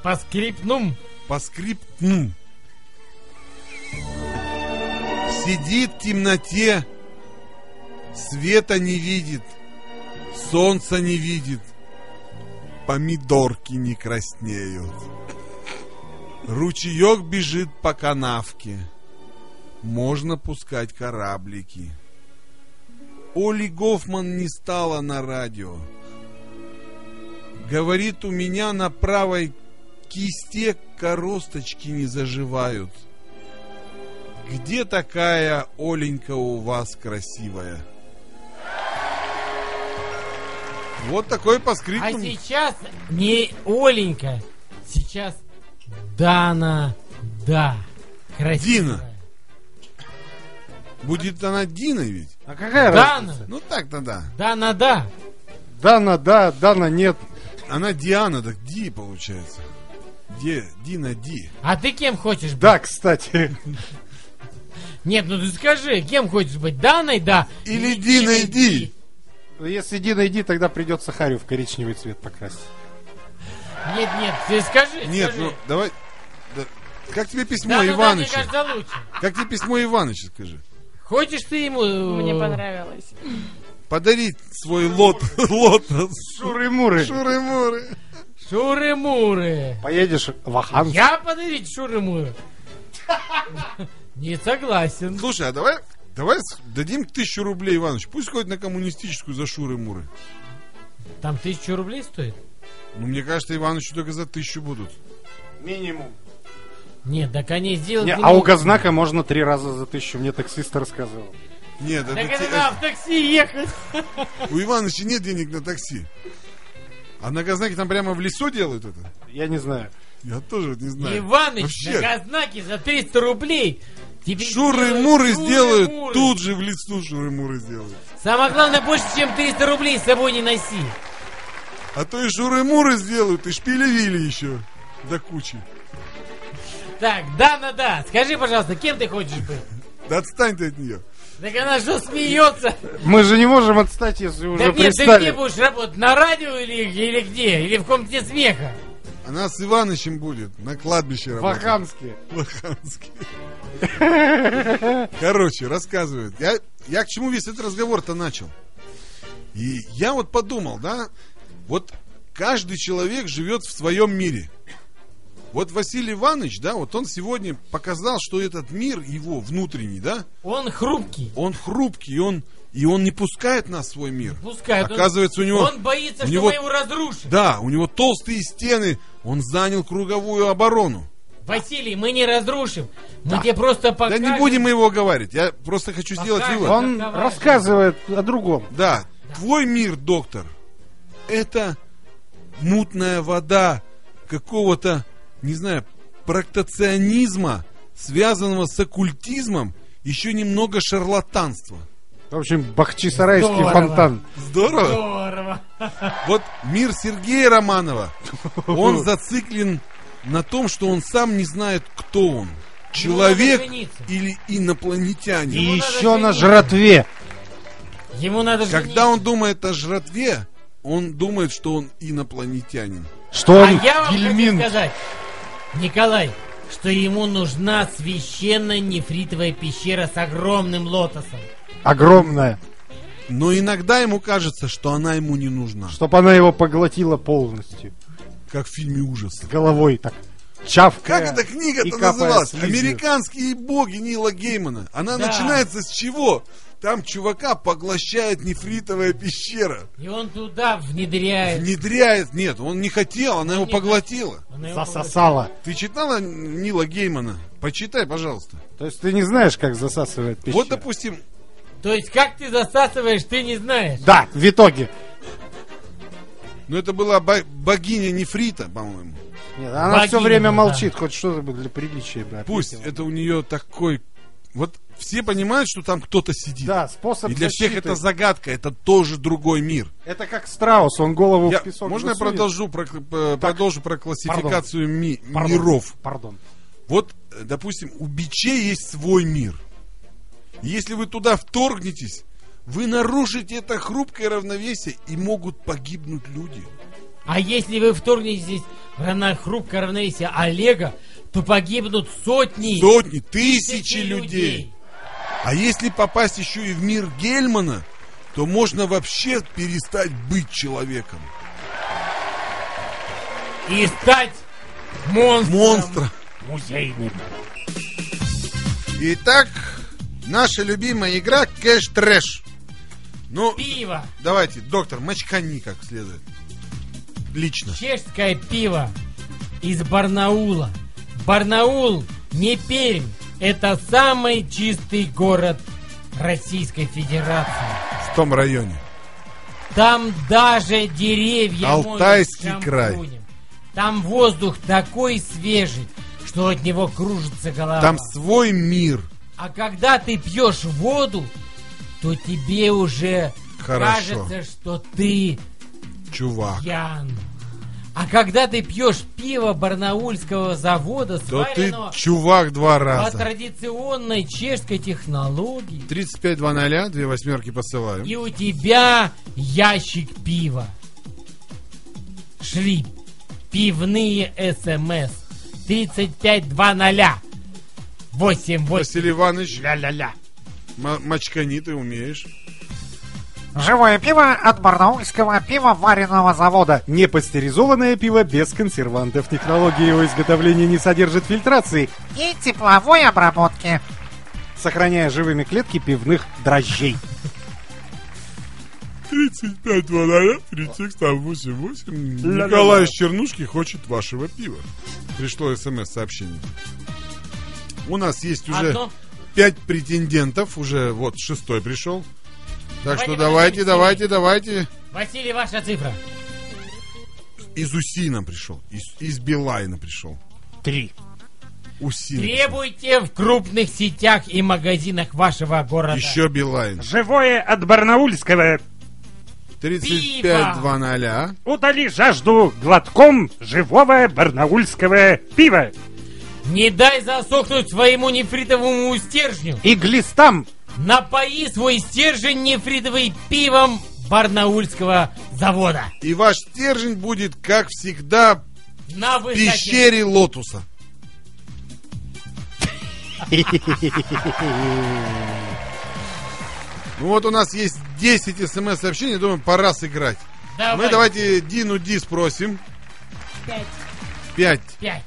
По скриптнум? По скриптнум. Сидит в темноте, света не видит, солнца не видит, помидорки не краснеют. Ручеек бежит по канавке, можно пускать кораблики. Оли Гофман не стала на радио. Говорит, у меня на правой кисте коросточки не заживают. Где такая Оленька у вас красивая? Вот такой по скриптум. А сейчас не Оленька, сейчас Дана, да, красивая. Дина. Будет она Дина ведь? А какая Дана? Разница? Ну так-то да. Дана, да. Дана, да, Дана, нет. Она Диана, так Ди получается. Ди, Дина, Ди. А ты кем хочешь быть? Да, кстати. Нет, ну ты скажи, кем хочешь быть? Даной, да. Или Диной, Ди. Если Диной, Ди, тогда придется Харю в коричневый цвет покрасить. Нет, нет, ты скажи. Нет, скажи. Ну давай. Да. Как тебе письмо да, Иваныча? Да, мне кажется, лучше. Как тебе письмо Иваныча, скажи? Хочешь ты ему? Мне понравилось. Подарить свой лот, лотос. Шуры-муры. Шуры-муры. Шуры-муры. Поедешь в Аханск. Я подарить шуры-муры. Не согласен. Слушай, а давай, давай дадим тысячу рублей Иванович. Пусть ходит на коммунистическую за шуры-муры. Там тысячу рублей стоит? Ну, мне кажется, Ивановичу только за тысячу будут. Минимум. Нет, так они сделают... Нет, а у Газнака можно три раза за тысячу. Мне таксист рассказывал. Нет, так это надо в такси ехать. У Ивановича нет денег на такси. А на Газнаке там прямо в лесу делают это? Я не знаю. Я тоже не знаю. Иваныч, вообще. На Газнаке за триста рублей... Шуры-муры сделают, муры. Тут же в лесу шуры-муры сделают. Самое главное, больше, чем триста рублей с собой не носи. А то и шуры-муры сделают, и шпилевили еще до кучи. Так, Дана, да, скажи, пожалуйста, кем ты хочешь быть? Да отстань ты от нее. Так она что, смеется? Мы же не можем отстать, если уже представили. Так нет, ты где будешь работать, на радио или, или где? Или в комнате смеха? Она с Иванычем будет на кладбище работать. В Аханске. В Аханске. Короче, рассказывают. Я, я к чему весь этот разговор-то начал? И я вот подумал, да, вот каждый человек живет в своем мире. Вот Василий Иванович, да, вот он сегодня показал, что этот мир его внутренний, да? Он хрупкий. Он хрупкий, он... И он не пускает нас в свой мир. Не пускает. Оказывается, он, у него... Он боится, у что него, мы его разрушим. Да, у него толстые стены. Он занял круговую оборону. Василий, мы не разрушим. Да. Мы тебе просто покажем. Да не будем мы его говорить. Я просто хочу покажем, сделать вывод. Он давай. Рассказывает о другом. Да. Да. Твой мир, доктор, это мутная вода какого-то, не знаю, проктационизма, связанного с оккультизмом, еще немного шарлатанства. В общем, Бахчисарайский здорово. Фонтан. Здорово? Здорово. Вот мир Сергея Романова, он зациклен на том, что он сам не знает, кто он. Человек или инопланетянин. И Ему еще на жратве. Ему надо жениться. Когда он думает о жратве, он думает, что он инопланетянин. Что он а я вам хочу сказать, Николай, что ему нужна священная нефритовая пещера с огромным лотосом. Огромная. Но иногда ему кажется, что она ему не нужна. Чтоб она его поглотила полностью. Как в фильме ужасов. Головой так. Чавкая. Как эта книга-то называлась? «Американские боги» Нила Геймана. Она да. начинается с чего? Там чувака поглощает нефритовая пещера. И он туда внедряет. Внедряет, нет, он не хотел, она он его поглотила. Она его засосала. Поглотила. Ты читала Нила Геймана? Почитай, пожалуйста. То есть ты не знаешь, как засасывает пещера? Вот, допустим... То есть как ты засасываешь, ты не знаешь? Да, в итоге. Ну, это была богиня нефрита, по-моему. Нет, она богиня, все время молчит, да. хоть что-то бы для приличия. Бы Пусть, это у нее такой... Вот все понимают, что там кто-то сидит. Да, способ И для защиты. Всех это загадка, это тоже другой мир. Это как страус, он голову я, в песок Можно засует? я продолжу про, так, продолжу про классификацию пардон, ми, пардон, миров? Пардон. Вот, допустим, у бичей есть свой мир. Если вы туда вторгнетесь, вы нарушите это хрупкое равновесие и могут погибнуть люди. А если вы вторгнетесь на хрупкое равновесие Олега, то погибнут сотни, сотни, тысячи, тысячи людей. людей. А если попасть еще и в мир Гельмана, то можно вообще перестать быть человеком. И стать монстром. Монстром. Музейным. Итак, наша любимая игра кэш-трэш. Ну, пиво. Давайте, доктор, мочкани как следует. Лично. Чешское пиво из Барнаула. Барнаул, не Пермь, это самый чистый город Российской Федерации. В том районе. Там даже деревья Алтайский край. Там воздух такой свежий, что от него кружится голова. Там свой мир. А когда ты пьешь воду, то тебе уже Хорошо. кажется, что ты чувак. Пьян. А когда ты пьешь пиво Барнаульского завода, сварено ты чувак два раза. По традиционной чешской технологии. тридцать пять ноль, две восьмерки посылаю. И у тебя ящик пива. Шли пивные СМС. тридцать пять ноль. восемь восемь. Василий Иванович, ля-ля-ля. Мочкани ты умеешь. Живое пиво от Барнаульского пивоваренного завода. Непастеризованное пиво без консервантов. Технология его изготовления не содержит фильтрации и тепловой обработки, сохраняя живыми клетки пивных дрожжей. тридцать пять ноль, тридцать восемь восемь. Николай из Чернушки хочет вашего пива. Пришло смс-сообщение. У нас есть уже пять претендентов. Уже вот шестой пришел. Так давайте, что давайте, давайте, давайте. Василий, ваша цифра. Из Усина пришел. Из, из Билайна пришел. Три. Усин. Требуйте в крупных сетях и магазинах вашего города. Еще Билайн. Живое от Барнаульского. тридцать пять ноль. Утоли жажду глотком живого барнаульского пива. Не дай засохнуть своему нефритовому стержню. И глистам. Напои свой стержень нефритовый пивом Барнаульского завода. И ваш стержень будет, как всегда, на в пещере лотуса. Ну вот у нас есть десять смс-сообщений, думаю, пора сыграть. Мы давайте Дину Ди спросим. Пять. Пять. Пять.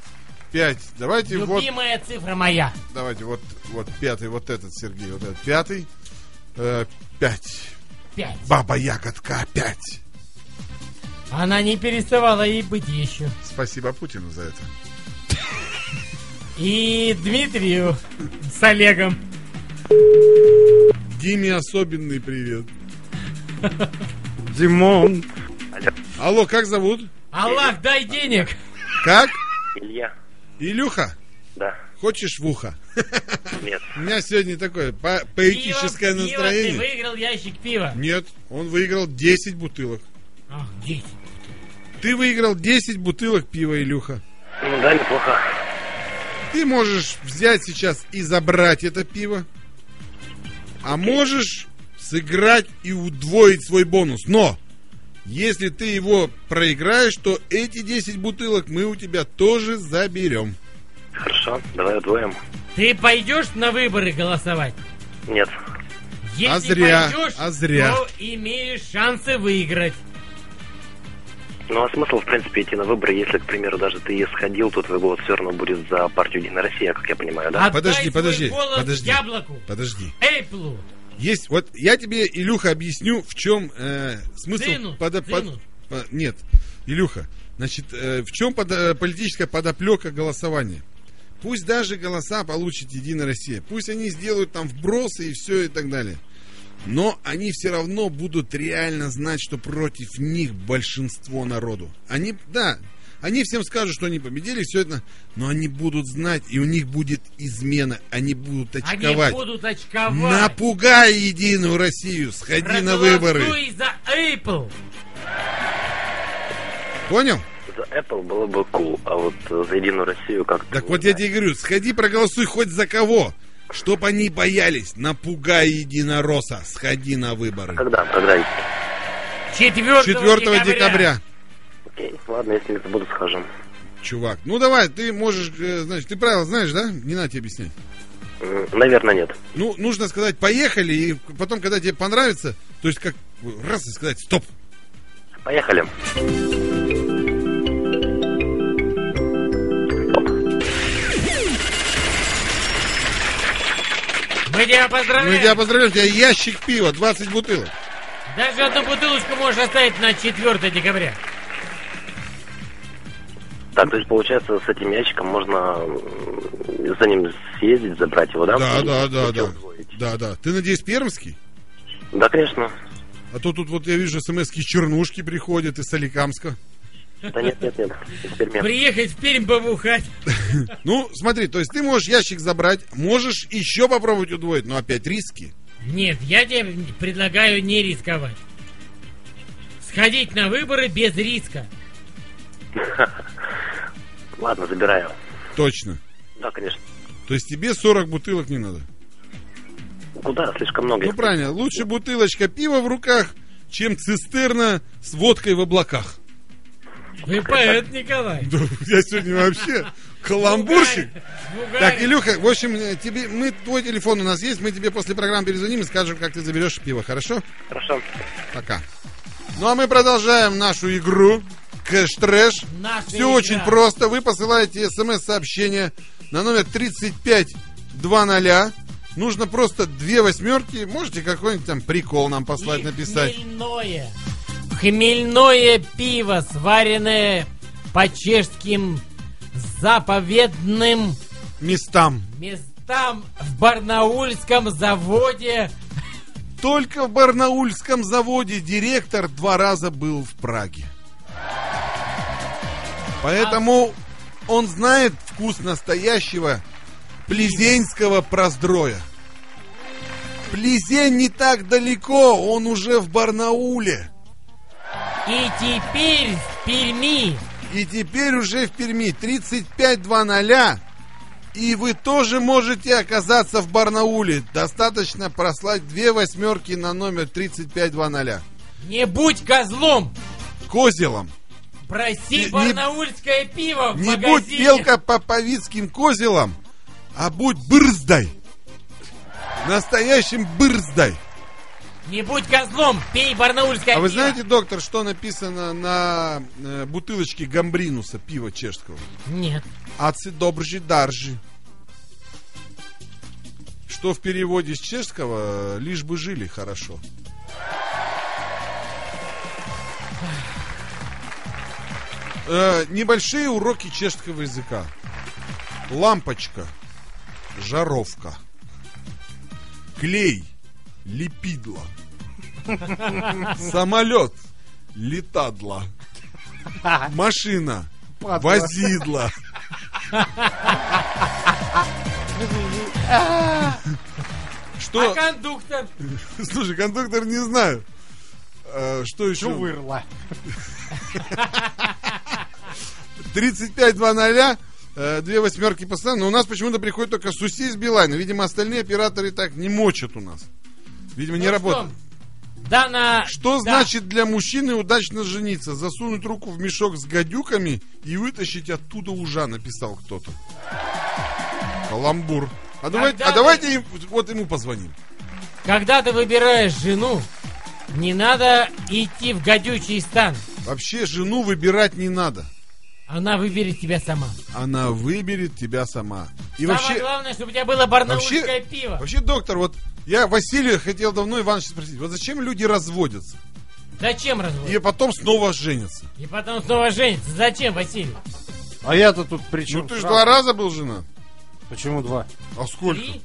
Пять. Давайте Любимая вот... цифра моя. Давайте вот, вот пятый, вот этот, Сергей, вот этот пятый. Э, пять. Пять. Баба Ягодка опять. Она не переставала ей быть еще. Спасибо Путину за это. И Дмитрию с Олегом. Диме особенный привет. Димон. Алло, как зовут? Аллах, дай денег. Как? Илья. Илюха? Да. Хочешь в ухо? Нет. У меня сегодня такое по- поэтическое пиво, настроение. Пиво, ты выиграл ящик пива? Нет, он выиграл десять бутылок. Ах, десять. Ты выиграл десять бутылок пива, Илюха. Ну да, неплохо. Ты можешь взять сейчас и забрать это пиво. А Окей. можешь сыграть и удвоить свой бонус. Но! Если ты его проиграешь, то эти десять бутылок мы у тебя тоже заберем. Хорошо, давай удвоим. Ты пойдешь на выборы голосовать? Нет. Если а зря, пойдешь, а зря. то имеешь шансы выиграть. Ну а смысл, в принципе, идти на выборы, если, к примеру, даже ты сходил, то твой голос все равно будет за партию «Единая Россия», как я понимаю, да? Подожди, подожди, подожди, яблоку, подожди. Эйплу. Есть, вот я тебе, Илюха, объясню, в чем э, смысл. Дыну, под, дыну. Под, под, нет, Илюха, значит, э, в чем под, политическая подоплека голосования? Пусть даже голоса получит «Единая Россия», пусть они сделают там вбросы и все и так далее. Но они все равно будут реально знать, что против них большинство народу. Они, да, они всем скажут, что они победили, все это, но они будут знать, и у них будет измена. Они будут очковать. Они будут очковать. Напугай «Единую Россию», сходи Проголосуй на выборы. За Apple. Понял? За Apple было бы cool, а вот за «Единую Россию» как-то... Так вот знаю. Я тебе говорю, сходи проголосуй хоть за кого. Чтоб они боялись, напугай единоросса, сходи на выборы. А когда? Когда? четвёртого декабря. Окей, ладно, если это буду, схожу. Чувак, ну давай, ты можешь, значит, ты правила знаешь, да? Не надо тебе объяснять. Наверное, нет. Ну, нужно сказать, поехали, и потом, когда тебе понравится, то есть как раз и сказать, стоп. Поехали. Мы тебя поздравляем. Мы тебя поздравляем, у тебя ящик пива, двадцать бутылок. Даже одну бутылочку можешь оставить на четвёртое декабря. Так, то есть получается, с этим ящиком можно за ним съездить, забрать его, да? Да, и да, да, да. Да, да. Ты, надеюсь, пермский? Да, конечно. А то тут вот я вижу смс-ки из Чернушки приходят, из Соликамска. Да нет, нет, нет. Приехать в Пермь побухать. Ну, смотри, то есть ты можешь ящик забрать, можешь еще попробовать удвоить, но опять риски. Нет, я тебе предлагаю не рисковать. Сходить на выборы без риска. Ладно, забираю. Точно? Да, конечно. То есть тебе сорок бутылок не надо? Куда? Слишком много. Ну, правильно, лучше бутылочка пива в руках, чем цистерна с водкой в облаках. Вы поэт, Николай. Да, я сегодня вообще каламбурщик. Бугай. Так, Илюха, в общем, тебе, мы, твой телефон у нас есть. Мы тебе после программы перезвоним и скажем, как ты заберешь пиво. Хорошо? Хорошо. Пока. Ну, а мы продолжаем нашу игру. Кэш-трэш. Наша Все игра. Очень просто. Вы посылаете смс-сообщение на номер тридцать пять двадцать. Нужно просто две восьмерки. Можете какой-нибудь там прикол нам послать, и написать. Хмельное. Хмельное пиво, сваренное по чешским заповедным местам. местам в Барнаульском заводе. Только в Барнаульском заводе директор два раза был в Праге. Поэтому он знает вкус настоящего плезенского проздроя. Плезень не так далеко, он уже в Барнауле. И теперь в Перми. И теперь уже в Перми. тридцать пять двадцать. И вы тоже можете оказаться в Барнауле. Достаточно прослать две восьмерки на номер тридцать пять двадцать. Не будь козлом. Козелом. Проси не, барнаульское не, пиво в не магазине. Не будь мелкопоповицким козелом, а будь бырздай. Настоящим бырздай. Не будь козлом, пей барнаульское пиво. А вы знаете, доктор, что написано на бутылочке гамбринуса, пива чешского? Нет. Отцы добржи даржи. Что в переводе с чешского? Лишь бы жили хорошо. э, небольшие уроки чешского языка. Лампочка. Жаровка. Клей. Лепидло. Самолет. Летадло. Машина. Падла. Возидло. Что? А кондуктор? Слушай, кондуктор не знаю. Что еще? Чувырла. тридцать пять двадцать. Две восьмерки постоянно. Но у нас почему-то приходит только Суси из Билайна. Видимо, остальные операторы так не мочат у нас. Видимо, ну не работает. Да, на... Что да. значит для мужчины удачно жениться? Засунуть руку в мешок с гадюками и вытащить оттуда ужа, написал кто-то. Каламбур. А давайте, а давайте ты... вот ему позвоним. Когда ты выбираешь жену, не надо идти в гадючий стан. Вообще жену выбирать не надо. Она выберет тебя сама. Она выберет тебя сама. И самое вообще, главное, чтобы у тебя было барнаульское вообще, пиво. Вообще, доктор, вот я Василия хотел давно Ивановича спросить. Вот зачем люди разводятся? Зачем разводятся? И потом снова женятся. И потом снова женятся. Зачем, Василий? А я-то тут при чем? Ну ты же два раза был женат. Почему два? А сколько? Три?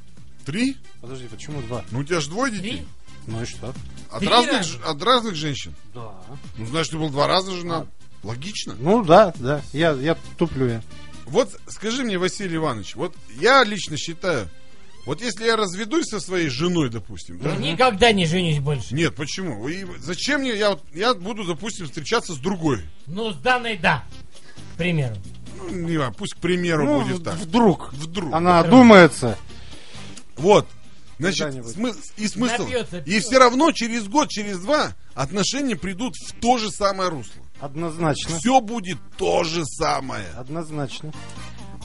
Три? Подожди, почему два? Ну у тебя же двое детей. Три? Ну и что? От разных, ж, от разных женщин? Да. Ну значит, ты был два раза женат. А. Логично? Ну да, да. Я, я туплю я. Вот скажи мне, Василий Иванович, вот я лично считаю, вот если я разведусь со своей женой, допустим... Да? Никогда не женюсь больше. Нет, почему? И зачем мне? Я, я буду, допустим, встречаться с другой. Ну, с данной, да. К примеру. Ну, не знаю, пусть к примеру ну, будет в, так. Вдруг. Вдруг. Она вдруг. Одумается. Вот. Значит, смы- и смысл. Напьется, и все равно через год, через два отношения придут в то же самое русло. Однозначно. Все будет то же самое. Однозначно.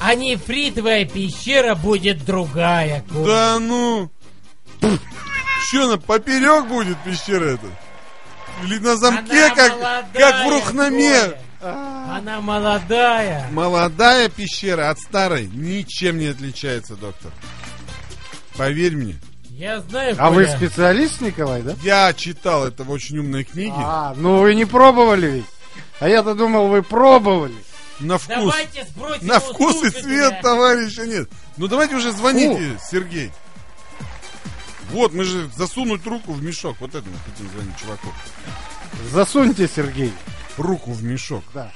А нефритовая пещера будет другая. Кот. Да ну. Че, она поперек будет пещера эта? Или на замке, как, молодая, как в Рухнаме? Она молодая. Молодая пещера от старой ничем не отличается, доктор. Поверь мне. Я знаю. А вы я. Специалист, Николай, да? Я читал это в очень умной книге. А, ну вы не пробовали ведь. А я-то думал, вы пробовали. На вкус. На вкус и цвет, тебя. Товарища, нет. Ну давайте уже звоните, Фу. Сергей. Вот, мы же засунуть руку в мешок. Вот это мы хотим звонить, чуваку. Засуньте, Сергей. Руку в мешок. Да.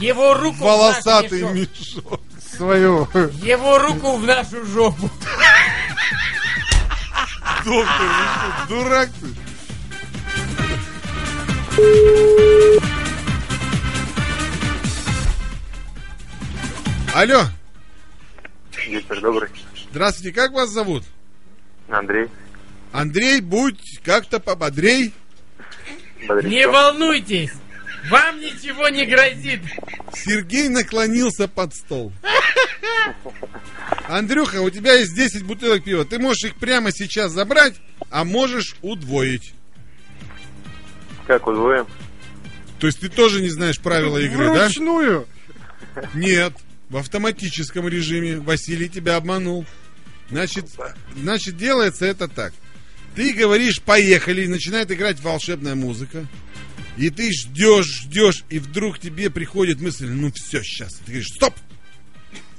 Его руку в волосатый в мешок. мешок. Свою. Его руку в нашу жопу. Доктор, ну что, дурак ты? Алло. Вечер добрый. Здравствуйте, как вас зовут? Андрей. Андрей, будь как-то пободрей. Бодрячок. Не волнуйтесь, вам ничего не грозит. Сергей наклонился под стол. Андрюха, у тебя есть десять бутылок пива. Ты можешь их прямо сейчас забрать, а можешь удвоить. Как удвоим? То есть ты тоже не знаешь правила игры, да? Вручную? Нет, в автоматическом режиме. Василий тебя обманул. Значит, значит, делается это так. Ты говоришь «поехали», и начинает играть волшебная музыка. И ты ждешь, ждешь, и вдруг тебе приходит мысль: ну все, сейчас. И ты говоришь «стоп».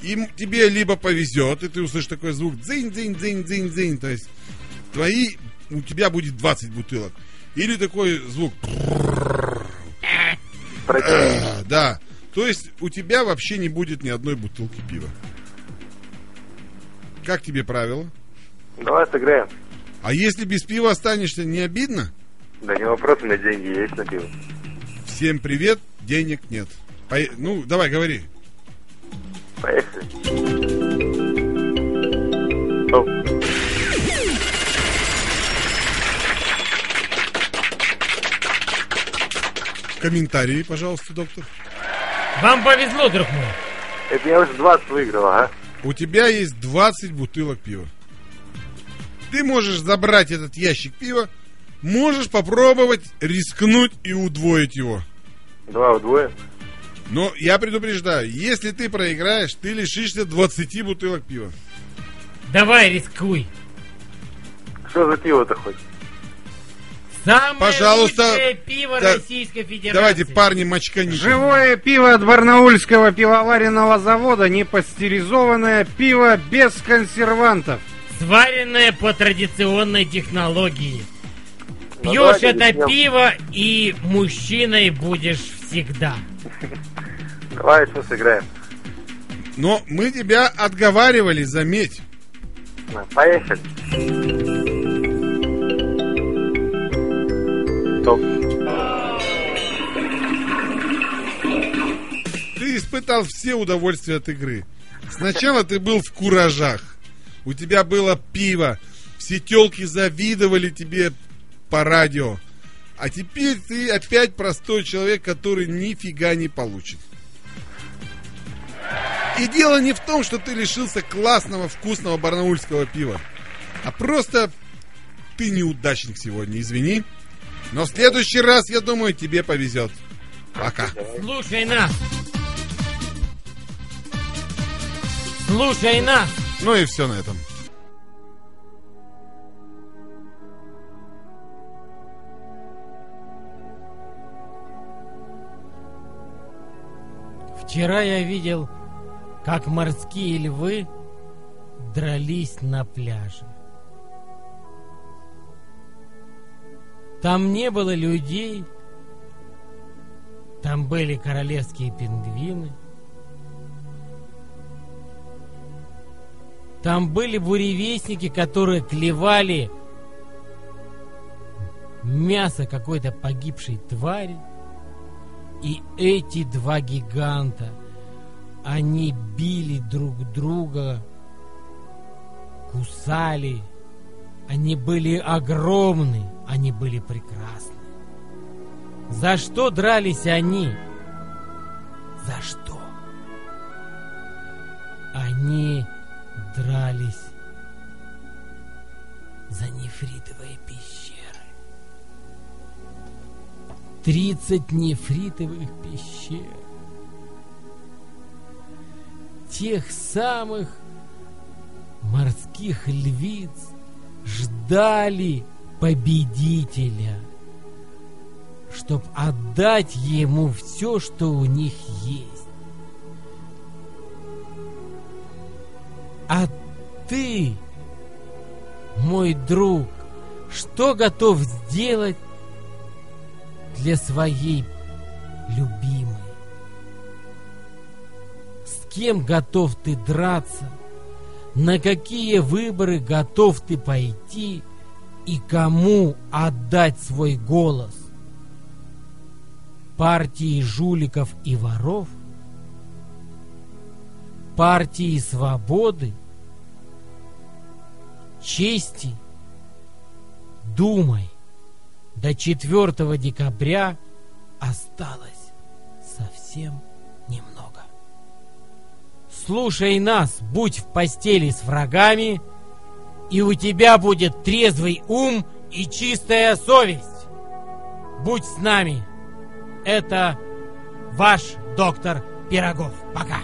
Им тебе либо повезет, и ты услышишь такой звук дзынь-дзынь-дзынь-дзынь-дзынь, то есть твои, у тебя будет двадцать бутылок. Или такой звук да, то есть у тебя вообще не будет ни одной бутылки пива. Как тебе правило? Давай сыграем. А если без пива останешься, не обидно? Да не вопрос, у меня деньги есть на пиво. Всем привет, денег нет. Ну, давай, говори. Поехали. Оп. Комментарии, пожалуйста, доктор. Вам повезло, друг мой. Это я уже двадцать выиграл, а? У тебя есть двадцать бутылок пива. Ты можешь забрать этот ящик пива, можешь попробовать рискнуть и удвоить его. Два удвоим. Но я предупреждаю, если ты проиграешь, ты лишишься двадцати бутылок пива. Давай, рискуй. Что за пиво-то хоть? Самое Пожалуйста, лучшее пиво да, Российской Федерации. Давайте, парни, мочканите. Живое пиво от Барнаульского пивоваренного завода. Непастеризованное пиво без консервантов. Сваренное по традиционной технологии. Ну, пьешь это днем. Пиво и мужчиной будешь всегда. Давай еще сыграем. Но мы тебя отговаривали, заметь. Поехали. Стоп. Ты испытал все удовольствия от игры. Сначала ты был в куражах. У тебя было пиво. Все телки завидовали тебе по радио. А теперь ты опять простой человек, который нифига не получит. И дело не в том, что ты лишился классного, вкусного барнаульского пива. А просто ты неудачник сегодня, извини. Но в следующий раз, я думаю, тебе повезет. Пока. Слушай нас. Слушай нас. Ну и все на этом. Вчера я видел, как морские львы дрались на пляже. Там не было людей, там были королевские пингвины, там были буревестники, которые клевали мясо какой-то погибшей твари. И эти два гиганта, они били друг друга, кусали. Они были огромны, они были прекрасны. За что дрались они? За что? Они дрались за нефритовые пещеры. Тридцать нефритовых пещер. Тех самых морских львиц ждали победителя, чтоб отдать ему все, что у них есть. А ты, мой друг, что готов сделать для своей любимой? С кем готов ты драться? На какие выборы готов ты пойти? И кому отдать свой голос? Партии жуликов и воров? Партии свободы? Чести? Думай. До четвёртого декабря осталось совсем немного. Слушай нас, будь в постели с врагами, и у тебя будет трезвый ум и чистая совесть. Будь с нами. Это ваш доктор Пирогов. Пока.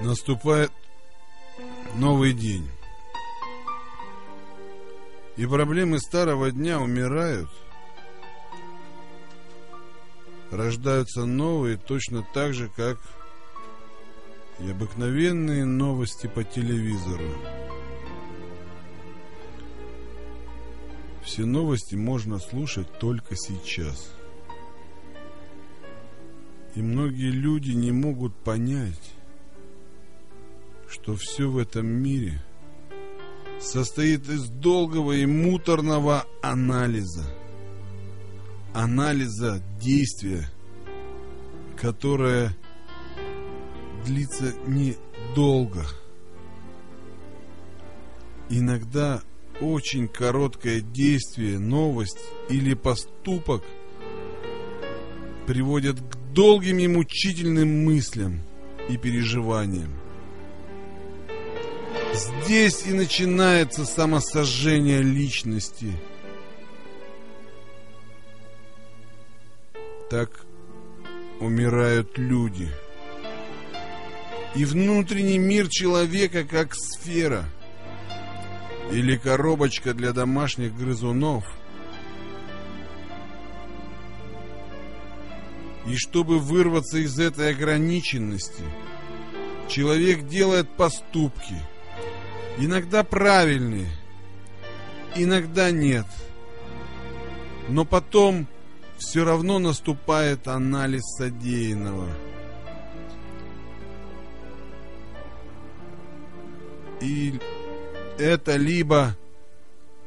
Наступает новый день, и проблемы старого дня умирают. Рождаются новые, точно так же, как и обыкновенные новости по телевизору. Все новости можно слушать только сейчас. И многие люди не могут понять, что все в этом мире состоит из долгого и муторного анализа. Анализа действия, которое длится недолго. Иногда очень короткое действие, новость или поступок приводят к долгим и мучительным мыслям и переживаниям. Здесь и начинается самосожжение личности. Так умирают люди. И внутренний мир человека как сфера или коробочка для домашних грызунов. И чтобы вырваться из этой ограниченности, человек делает поступки. Иногда правильные, иногда нет. Но потом все равно наступает анализ содеянного. И это либо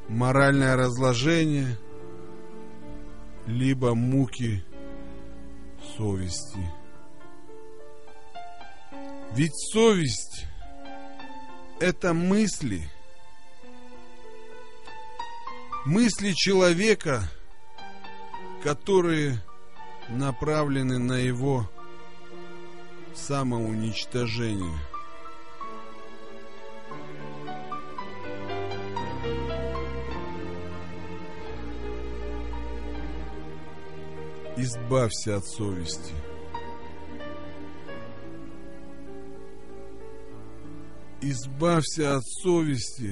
моральное разложение, либо муки совести. Ведь совесть — это мысли. Мысли человека, которые направлены на его самоуничтожение. Избавься от совести. Избавься от совести,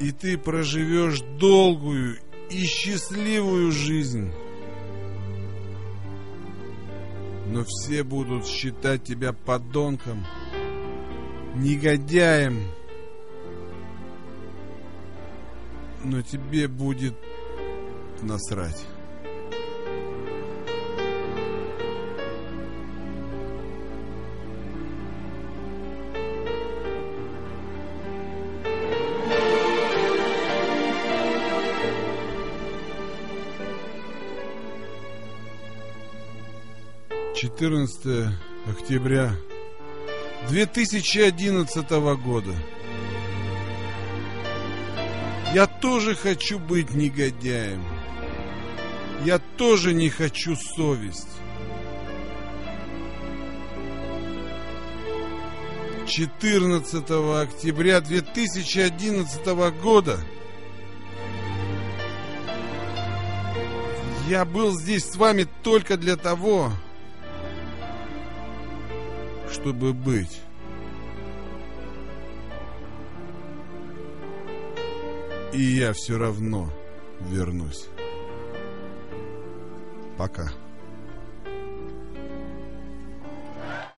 и ты проживешь долгую и счастливую жизнь. Но все будут считать тебя подонком, негодяем. Но тебе будет насрать. четырнадцатое октября две тысячи одиннадцатого года. Я тоже хочу быть негодяем. Я тоже не хочу совесть. четырнадцатого октября две тысячи одиннадцатого года я был здесь с вами только для того, чтобы быть. И я все равно вернусь. Пока.